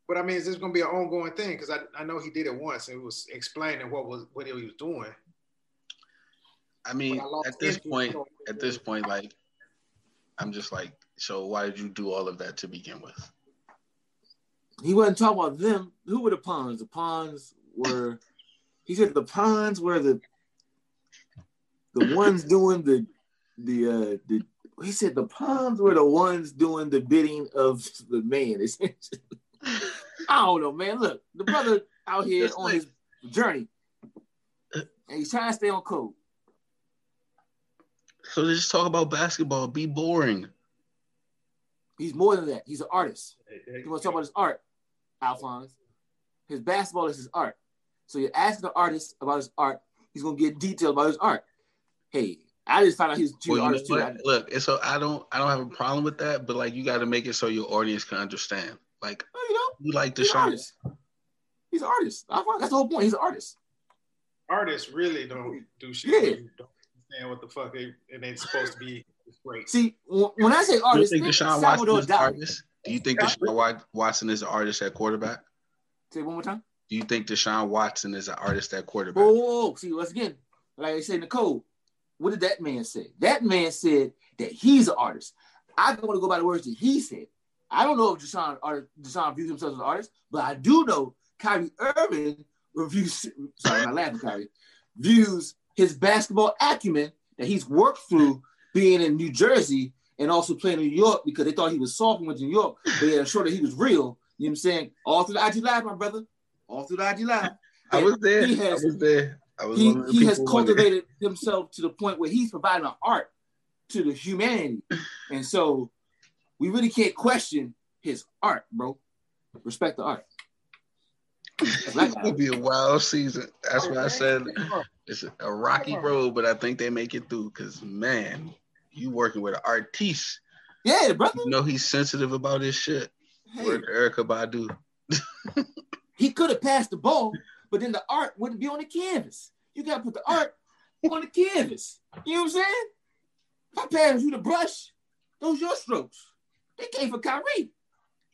But I mean, is this gonna be an ongoing thing? Because I, I know he did it once and he was explaining what was what he was doing. I mean, I at this point, so- at this point, like, I'm just like, so why did you do all of that to begin with? He wasn't talking about them. Who were the pawns? The pawns were. He said the pawns were the. The ones doing the, the, uh, the, he said the pawns were the ones doing the bidding of the man. I don't know, man. Look, the brother out here it's on like, his journey, and he's trying to stay on code. So they just talk about basketball. Be boring. He's more than that. He's an artist. You want to talk about his art, Alphonse? His basketball is his art. So you ask the artist about his art. He's gonna get details about his art. Hey, I just found out he's two well, artists too. Look, and so I don't, I don't have a problem with that, but like you got to make it so your audience can understand. Like, well, you know, you like the show. He's an artist. I find that's the whole point. He's an artist. Artists really don't do shit. Yeah. You don't understand what the fuck they and they're supposed to be. Great. See, when I say artist, do you think Deshaun Watson is an artist? Do you think Deshaun Watson is an artist at quarterback? Say it one more time. Do you think Deshaun Watson is an artist at quarterback? Whoa, whoa, whoa. See, once again, like I said, Nicole. What did that man say? That man said that he's an artist. I don't want to go by the words that he said. I don't know if Deshaun, Deshaun views himself as an artist, but I do know Kyrie Irving reviews, sorry, I'm not laughing, Kyrie, views his basketball acumen that he's worked through being in New Jersey and also playing in New York because they thought he was soft with New York, but they assured that he was real. You know what I'm saying? All through the I G Live, my brother. All through the I G Live. I was there. He has, I was there. He, he has cultivated himself to the point where he's providing an art to the humanity. And so we really can't question his art, bro. Respect the art. It's going to be a wild season. That's what I said. It's a rocky road, but I think they make it through because, man, you working with an artiste. Yeah, brother. You know he's sensitive about his shit. Hey. Word to Erykah Badu. He could have passed the ball. But then the art wouldn't be on the canvas. You got to put the art on the canvas. You know what I'm saying? If I pass you the brush, those your strokes. They came for Kyrie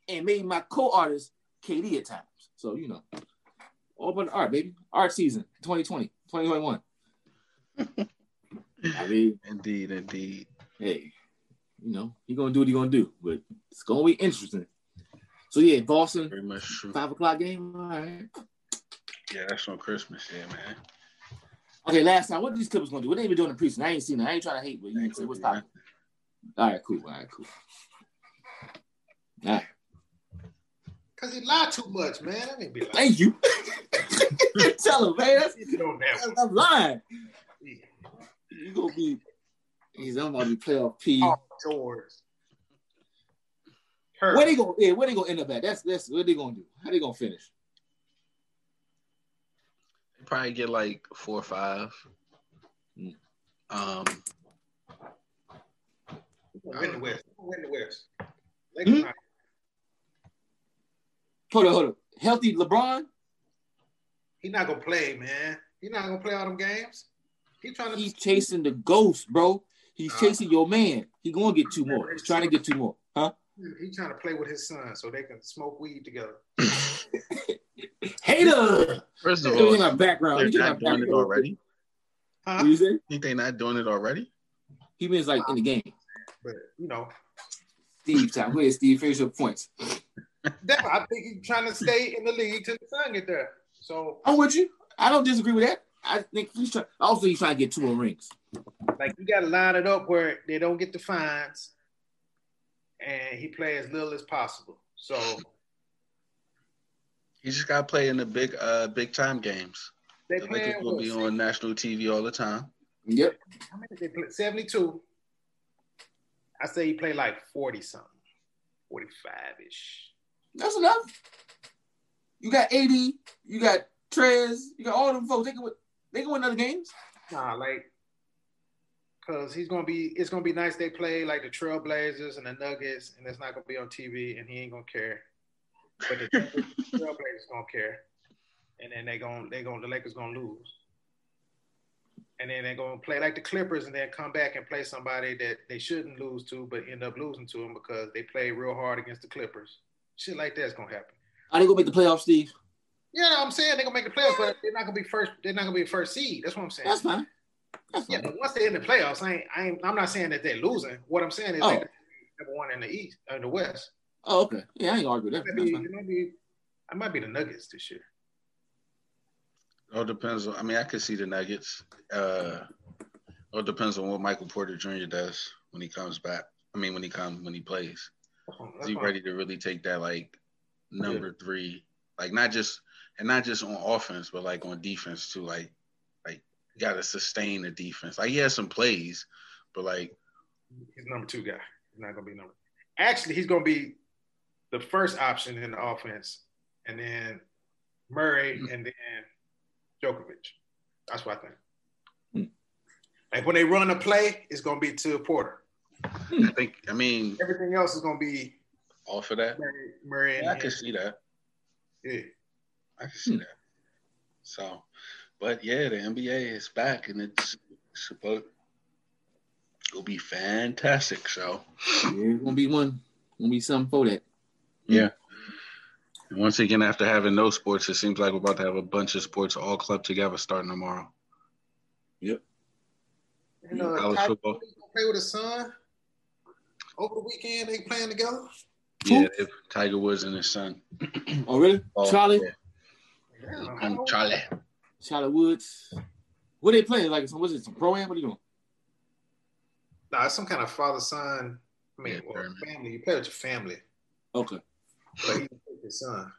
and made my co-artist K D at times. So, you know, all about the art, baby. Art season, twenty twenty, twenty twenty-one. I mean, indeed, indeed. Hey, you know, you're going to do what you're going to do, but it's going to be interesting. So, yeah, Boston, very much true. five o'clock game, all right. Yeah, that's on Christmas, yeah, man. Okay, last time, what are these Clippers gonna do? What they even doing in the preseason? I ain't seen it. I ain't trying to hate, but you ain't say what's popping. All right, cool. All right, cool. All right. Cause he lied too much, man. I didn't be lying. Thank you. Tell him, man. That's, that's, I'm lying. You gonna be? He's I'm gonna be playoff P. Oh, George. Her. Where they gonna? Yeah, where they gonna end up at? That's that's what they gonna do. How they gonna finish? Probably get like four or five. Um, I win the West. Win the West. Mm-hmm. Hold on, hold on. Healthy LeBron He's not gonna play, man. He's not gonna play all them games. He's trying to. He's chasing the ghost, bro. He's uh, chasing your man. He's gonna get two more. He's trying to get two more, huh? He's trying to play with his son so they can smoke weed together. Hater. First of all, you're in my background. They're not doing background. It already. Huh? What you say? Think they not doing it already? He means like uh, in the game, but you know, Steve time. Where's Steve? Finish your points. That, I think he's trying to stay in the league till the sun get there. So I'm with you. I don't disagree with that. I think he's trying. Also, he's trying to get two more rings. Like you got to line it up where they don't get the fines, and he play as little as possible. So he just got to play in the big, uh, big time games. They the Lakers will be on national T V all the time. Yep. How many did they play? seventy-two. I say he played like forty something, forty-five ish. That's enough. You got A D, you got Trez, you got all them folks. They can win, they can win other games. Nah, like, cause he's gonna be. It's gonna be nice. They play like the Trailblazers and the Nuggets, and it's not gonna be on T V, and he ain't gonna care. But the, the Trailblazers gonna care, and then they gonna they gonna the Lakers gonna lose, and then they're gonna play like the Clippers, and then come back and play somebody that they shouldn't lose to, but end up losing to them because they played real hard against the Clippers. Shit like that's gonna happen. Are they gonna make the playoffs, Steve? Yeah, I'm saying they're gonna make the playoffs, but they're not gonna be first. They're not gonna be first seed. That's what I'm saying. That's fine. That's fine. Yeah, but once they're in the playoffs, I ain't, I ain't. I'm not saying that they're losing. What I'm saying is oh. they're number one in the East, in the West. Oh, okay. Yeah, I ain't arguing that. It might be, it might be, I might be the Nuggets this year. It all depends on. I mean, I could see the Nuggets. Uh, it all depends on what Michael Porter Junior does when he comes back. I mean, when he comes, when he plays. Is he ready to really take that like number yeah. three, like not just and not just on offense, but like on defense too? Like, like you gotta sustain the defense. Like he has some plays, but like he's number two guy. He's not gonna be number. Actually, he's gonna be the first option in the offense, and then Murray, mm-hmm. and then Djokovic. That's what I think. Mm-hmm. Like when they run a play, it's gonna be to Porter. I think, I mean, everything else is going to be off of that. Murray, Murray yeah, I can see that. Yeah. I can see that. So, but yeah, the N B A is back and it's, it's about, it'll be fantastic. So, yeah, it's going to be one. It's going to be something for that. Yeah. And once again, after having no sports, it seems like we're about to have a bunch of sports all clubbed together starting tomorrow. Yep. And, uh, college football. Play with his son. Over the weekend, they playing together. Yeah, if Tiger Woods and his son. Oh, really? Oh, Charlie? Yeah. I'm Charlie. Charlie Woods. What are they playing? Like, was it some pro-am? What are you doing? Nah, it's some kind of father-son. I mean, yeah, or family. You play with your family. Okay. But he with his son.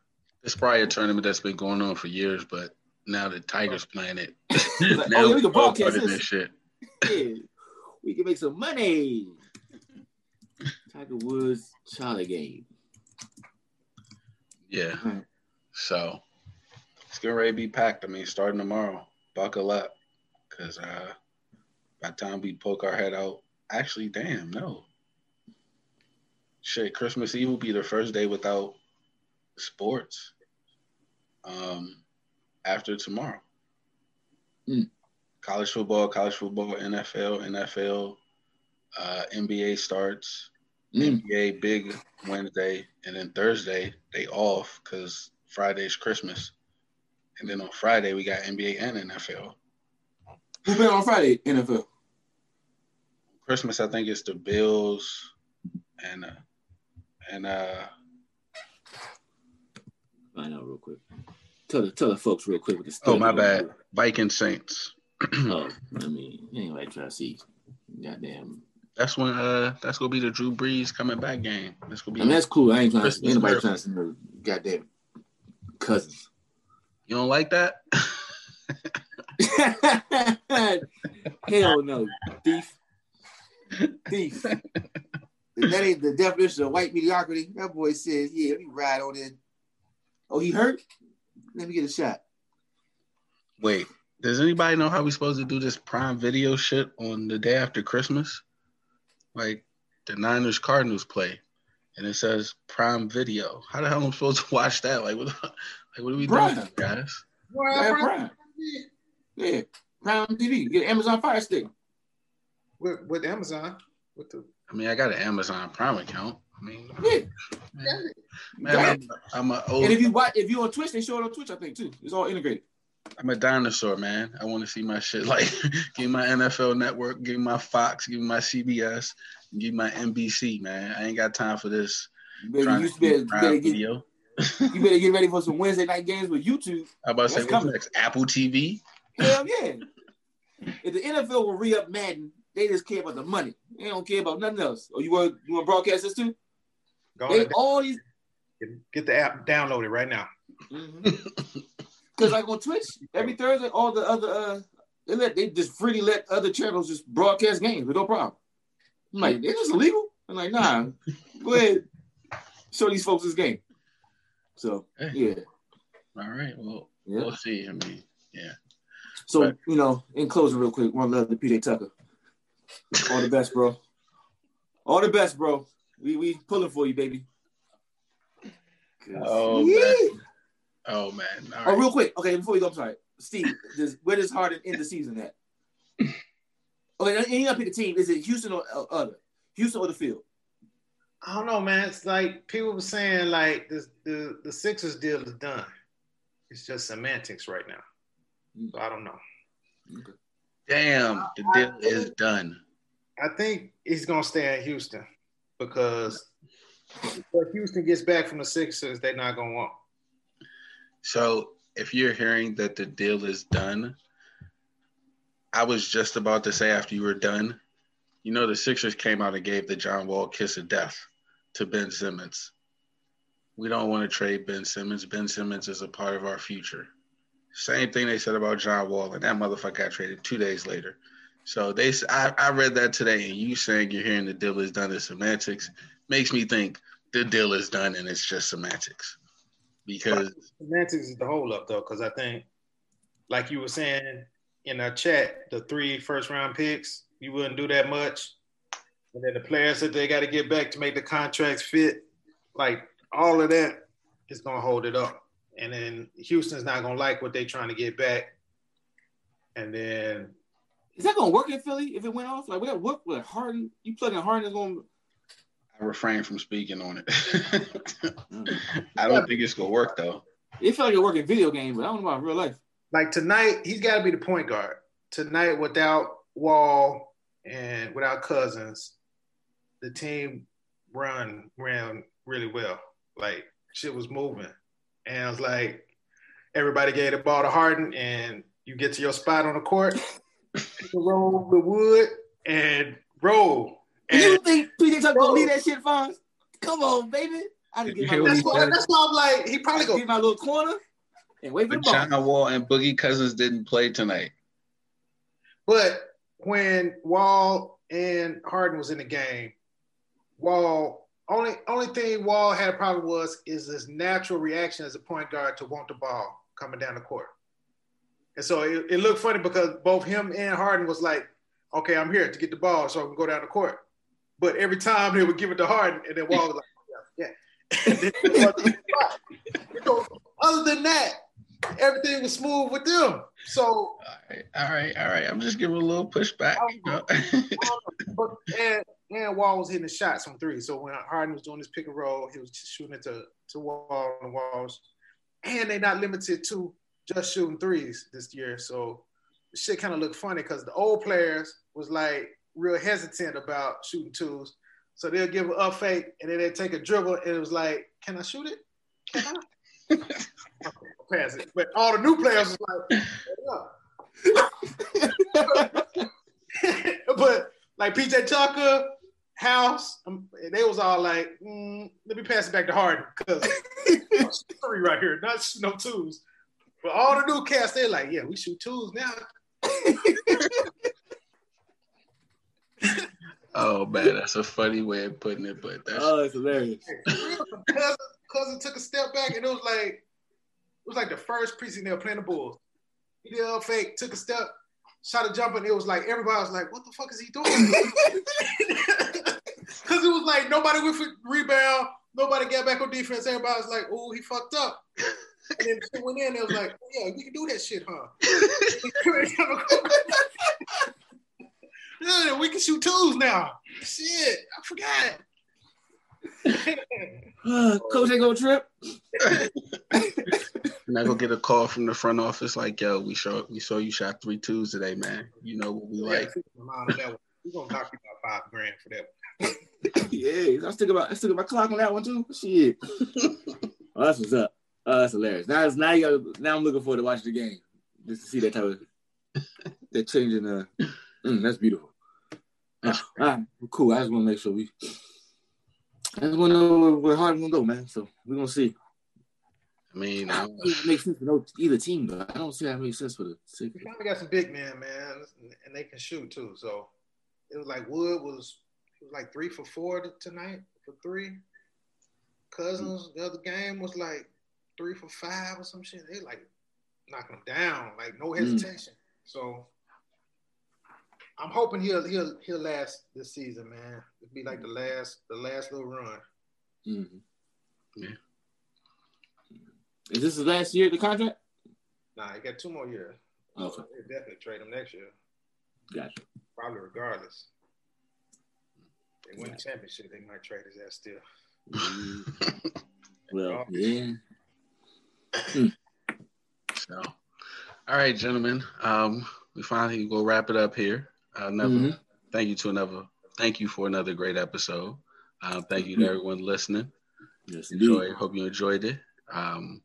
It's probably a tournament that's been going on for years, but now the Tiger's playing it. Like, now oh, we can broadcast this. This shit. Yeah. We can make some money. Tiger Woods, Charlie game. Yeah. Right. So it's getting ready to be packed. I mean, starting tomorrow. Buckle up. Because uh, by the time we poke our head out, actually, damn, no. Shit, Christmas Eve will be the first day without sports um, after tomorrow. Mm. College football, college football, N F L, N F L, uh, N B A starts, mm. N B A big Wednesday, and then Thursday they off because Friday's Christmas, and then on Friday we got N B A and N F L. Who been on Friday? N F L. Christmas, I think it's the Bills and uh, and uh. Find out real quick. Tell the tell the folks real quick with this. Oh my bad, Viking Saints. Oh, I mean, anyway, try to see. Goddamn. That's when uh, that's gonna be the Drew Brees coming back game. That's gonna be. I mean, that's cool. I ain't trying to anybody trying to see no goddamn cousins. You don't like that? Hell no, thief, thief. That ain't the definition of white mediocrity. That boy says, "Yeah, let me ride on in." Oh, he hurt? Let me get a shot. Wait. Does anybody know how we're supposed to do this Prime Video shit on the day after Christmas? Like, the Niners Cardinals play, and it says Prime Video. How the hell am I supposed to watch that? Like, what, like, what are we Bruh. doing, guys? Prime. Prime. Yeah, Prime T V. Get an Amazon Fire Stick. With, with Amazon? With the... I mean, I got an Amazon Prime account. I mean, yeah. man, man, I'm, I'm an old. And if you watch, if you on Twitch, they show it on Twitch, I think too. It's all integrated. I'm a dinosaur, man. I want to see my shit. Like, give my N F L Network, give my Fox, give my C B S, give my N B C, man. I ain't got time for this. You better, you better, you better, get, you better get ready for some Wednesday night games with YouTube. How about That's say what's next? Apple T V? Hell yeah. If the N F L will re-up Madden, they just care about the money. They don't care about nothing else. Oh, you want you want to broadcast this too? Go they all these get the app downloaded right now. Mm-hmm. Cause like on Twitch, every Thursday, all the other uh, they let they just freely let other channels just broadcast games with no problem. I'm like, it's just illegal. I'm like, nah, go ahead, show these folks this game. So yeah. All right, well, yeah. We'll see. I mean, yeah. So but, you know, in closing, real quick, one love to P J. Tucker. All the best, bro. All the best, bro. We we pulling for you, baby. Oh man. Oh man. All oh, right. Real quick. Okay, before we go, I'm sorry, Steve. Does, where does Harden end the season at? Okay, and you gotta pick a team. Is it Houston or other? Uh, Houston or the field? I don't know, man. It's like people were saying, like this, the the Sixers deal is done. It's just semantics right now. Mm. So I don't know. Okay. Damn, the deal I, is done. I think he's gonna stay at Houston because if Houston gets back from the Sixers, they're not gonna want. So if you're hearing that the deal is done, I was just about to say after you were done, you know the Sixers came out and gave the John Wall kiss of death to Ben Simmons. We don't want to trade Ben Simmons. Ben Simmons is a part of our future. Same thing they said about John Wall, and that motherfucker got traded two days later. So they, I, I read that today, and you saying you're hearing the deal is done is semantics makes me think the deal is done and it's just semantics. Because semantics is the hold up though, because I think, like you were saying in our chat, the three first round picks, you wouldn't do that much. And then the players that they got to get back to make the contracts fit, like all of that is going to hold it up. And then Houston's not going to like what they're trying to get back. And then. Is that going to work in Philly if it went off? Like, we got to work with Harden. You plug in Harden, it's going to. I refrain from speaking on it. I don't think it's gonna work though. It felt like a working video game, but I don't know about real life. Like tonight, he's got to be the point guard. Tonight, without Wall and without Cousins, the team run ran really well. Like shit was moving, and I was like, everybody gave the ball to Harden, and you get to your spot on the court, roll the wood, and roll. And you think P J Tucker gonna leave that shit, Fonz? Come on, baby. I didn't get my little corner. That's why I'm like, he probably gonna get my little corner and wait for the ball. John Wall and Boogie Cousins didn't play tonight. But when Wall and Harden was in the game, Wall only only thing Wall had a problem was is his natural reaction as a point guard to want the ball coming down the court. And so it, it looked funny because both him and Harden was like, okay, I'm here to get the ball so I can go down the court. But every time they would give it to Harden, and then Wall was like, yeah, yeah. So other than that, everything was smooth with them. So all right, all right, all right. I'm just giving a little pushback. Wall, and, and Wall was hitting the shots on three. So when Harden was doing his pick and roll, he was shooting it to, to Wall and Walls. And they're not limited to just shooting threes this year. So shit kind of looked funny because the old players was like real hesitant about shooting twos. So they'll give an up fake and then they take a dribble and it was like, can I shoot it? Can I? Okay, I'll pass it. But all the new players was like, hey, but like P J Tucker, House, they was all like, mm, let me pass it back to Harden because it's three right here, not no twos. But all the new cats, they're like, yeah, we shoot twos now. Oh man, that's a funny way of putting it, but that's oh, it's hilarious. cousin, cousin took a step back, and it was like it was like the first preseason they were playing the Bulls. He did a fake, took a step, shot a jumper, and it was like everybody was like, "What the fuck is he doing?" Because it was like nobody went for rebound, nobody got back on defense. Everybody was like, "Oh, he fucked up." And then she went in and I was like, oh, yeah, we can do that shit, huh? Yeah, we can shoot twos now. Shit, I forgot. uh, Coach ain't gonna trip. And I go get a call from the front office like, yo, we saw we saw you shot three twos today, man. You know what we yeah, like. We're gonna knock you about five grand for that one. Yeah, I still got I still got my clock on that one too. Shit. Oh, that's what's up. Oh, that's hilarious. Now, now, you gotta, now I'm looking forward to watching the game just to see that type of that change in uh mm, that's beautiful. That's all right, well, cool. I just want to make sure we. I just want to know where Harden's gonna go, man. So we're gonna see. I mean, I don't think it makes sense for no either team, but I don't see how it makes sense for the Sixers. We kind of got some big men, man, and they can shoot too. So it was like Wood was, it was like three for four tonight for three. Cousins, the other game was like three for five or some shit. They like knocking them down, like no hesitation. Mm. So I'm hoping he'll he'll he'll last this season, man. It'll be like the last the last little run. Mm-hmm. Yeah. Is this his last year of the contract? Nah, he got two more years. Okay. So they'll definitely trade him next year. Gotcha. Probably regardless. They win the championship, they might trade his ass still. Mm-hmm. Well, yeah. Mm. So, all right, gentlemen. Um, we finally go wrap it up here. Uh, another mm-hmm. thank you to another. Thank you for another great episode. Uh, thank you mm-hmm. to everyone listening. Yes, enjoy. Hope you enjoyed it. Um,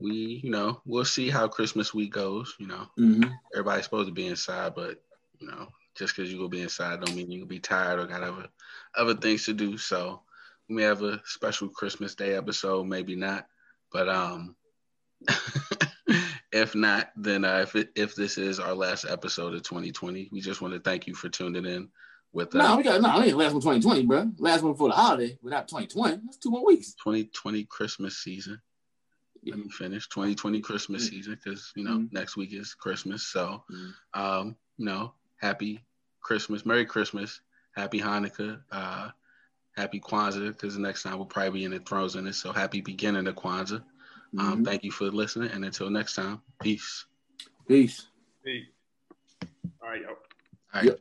we, you know, we'll see how Christmas week goes. You know, mm-hmm. everybody's supposed to be inside, but you know, just because you go be inside don't mean you will be tired or got other other things to do. So we may have a special Christmas Day episode, maybe not. But um, if not, then uh, if it, if this is our last episode of twenty twenty, we just want to thank you for tuning in with us. No, we got no, I ain't last one twenty twenty, bro. Last one before the holiday. Without twenty twenty, that's two more weeks. twenty twenty Christmas season. Yeah. Let me finish. twenty twenty Christmas mm-hmm. season because you know mm-hmm. next week is Christmas. So, mm-hmm. um, you know, happy Christmas, Merry Christmas, Happy Hanukkah. Uh, Happy Kwanzaa, because the next time we'll probably be in the throes in it. So happy beginning of Kwanzaa. Um, mm-hmm. Thank you for listening. And until next time, peace. Peace. Peace. All right, y'all. All right. Yep.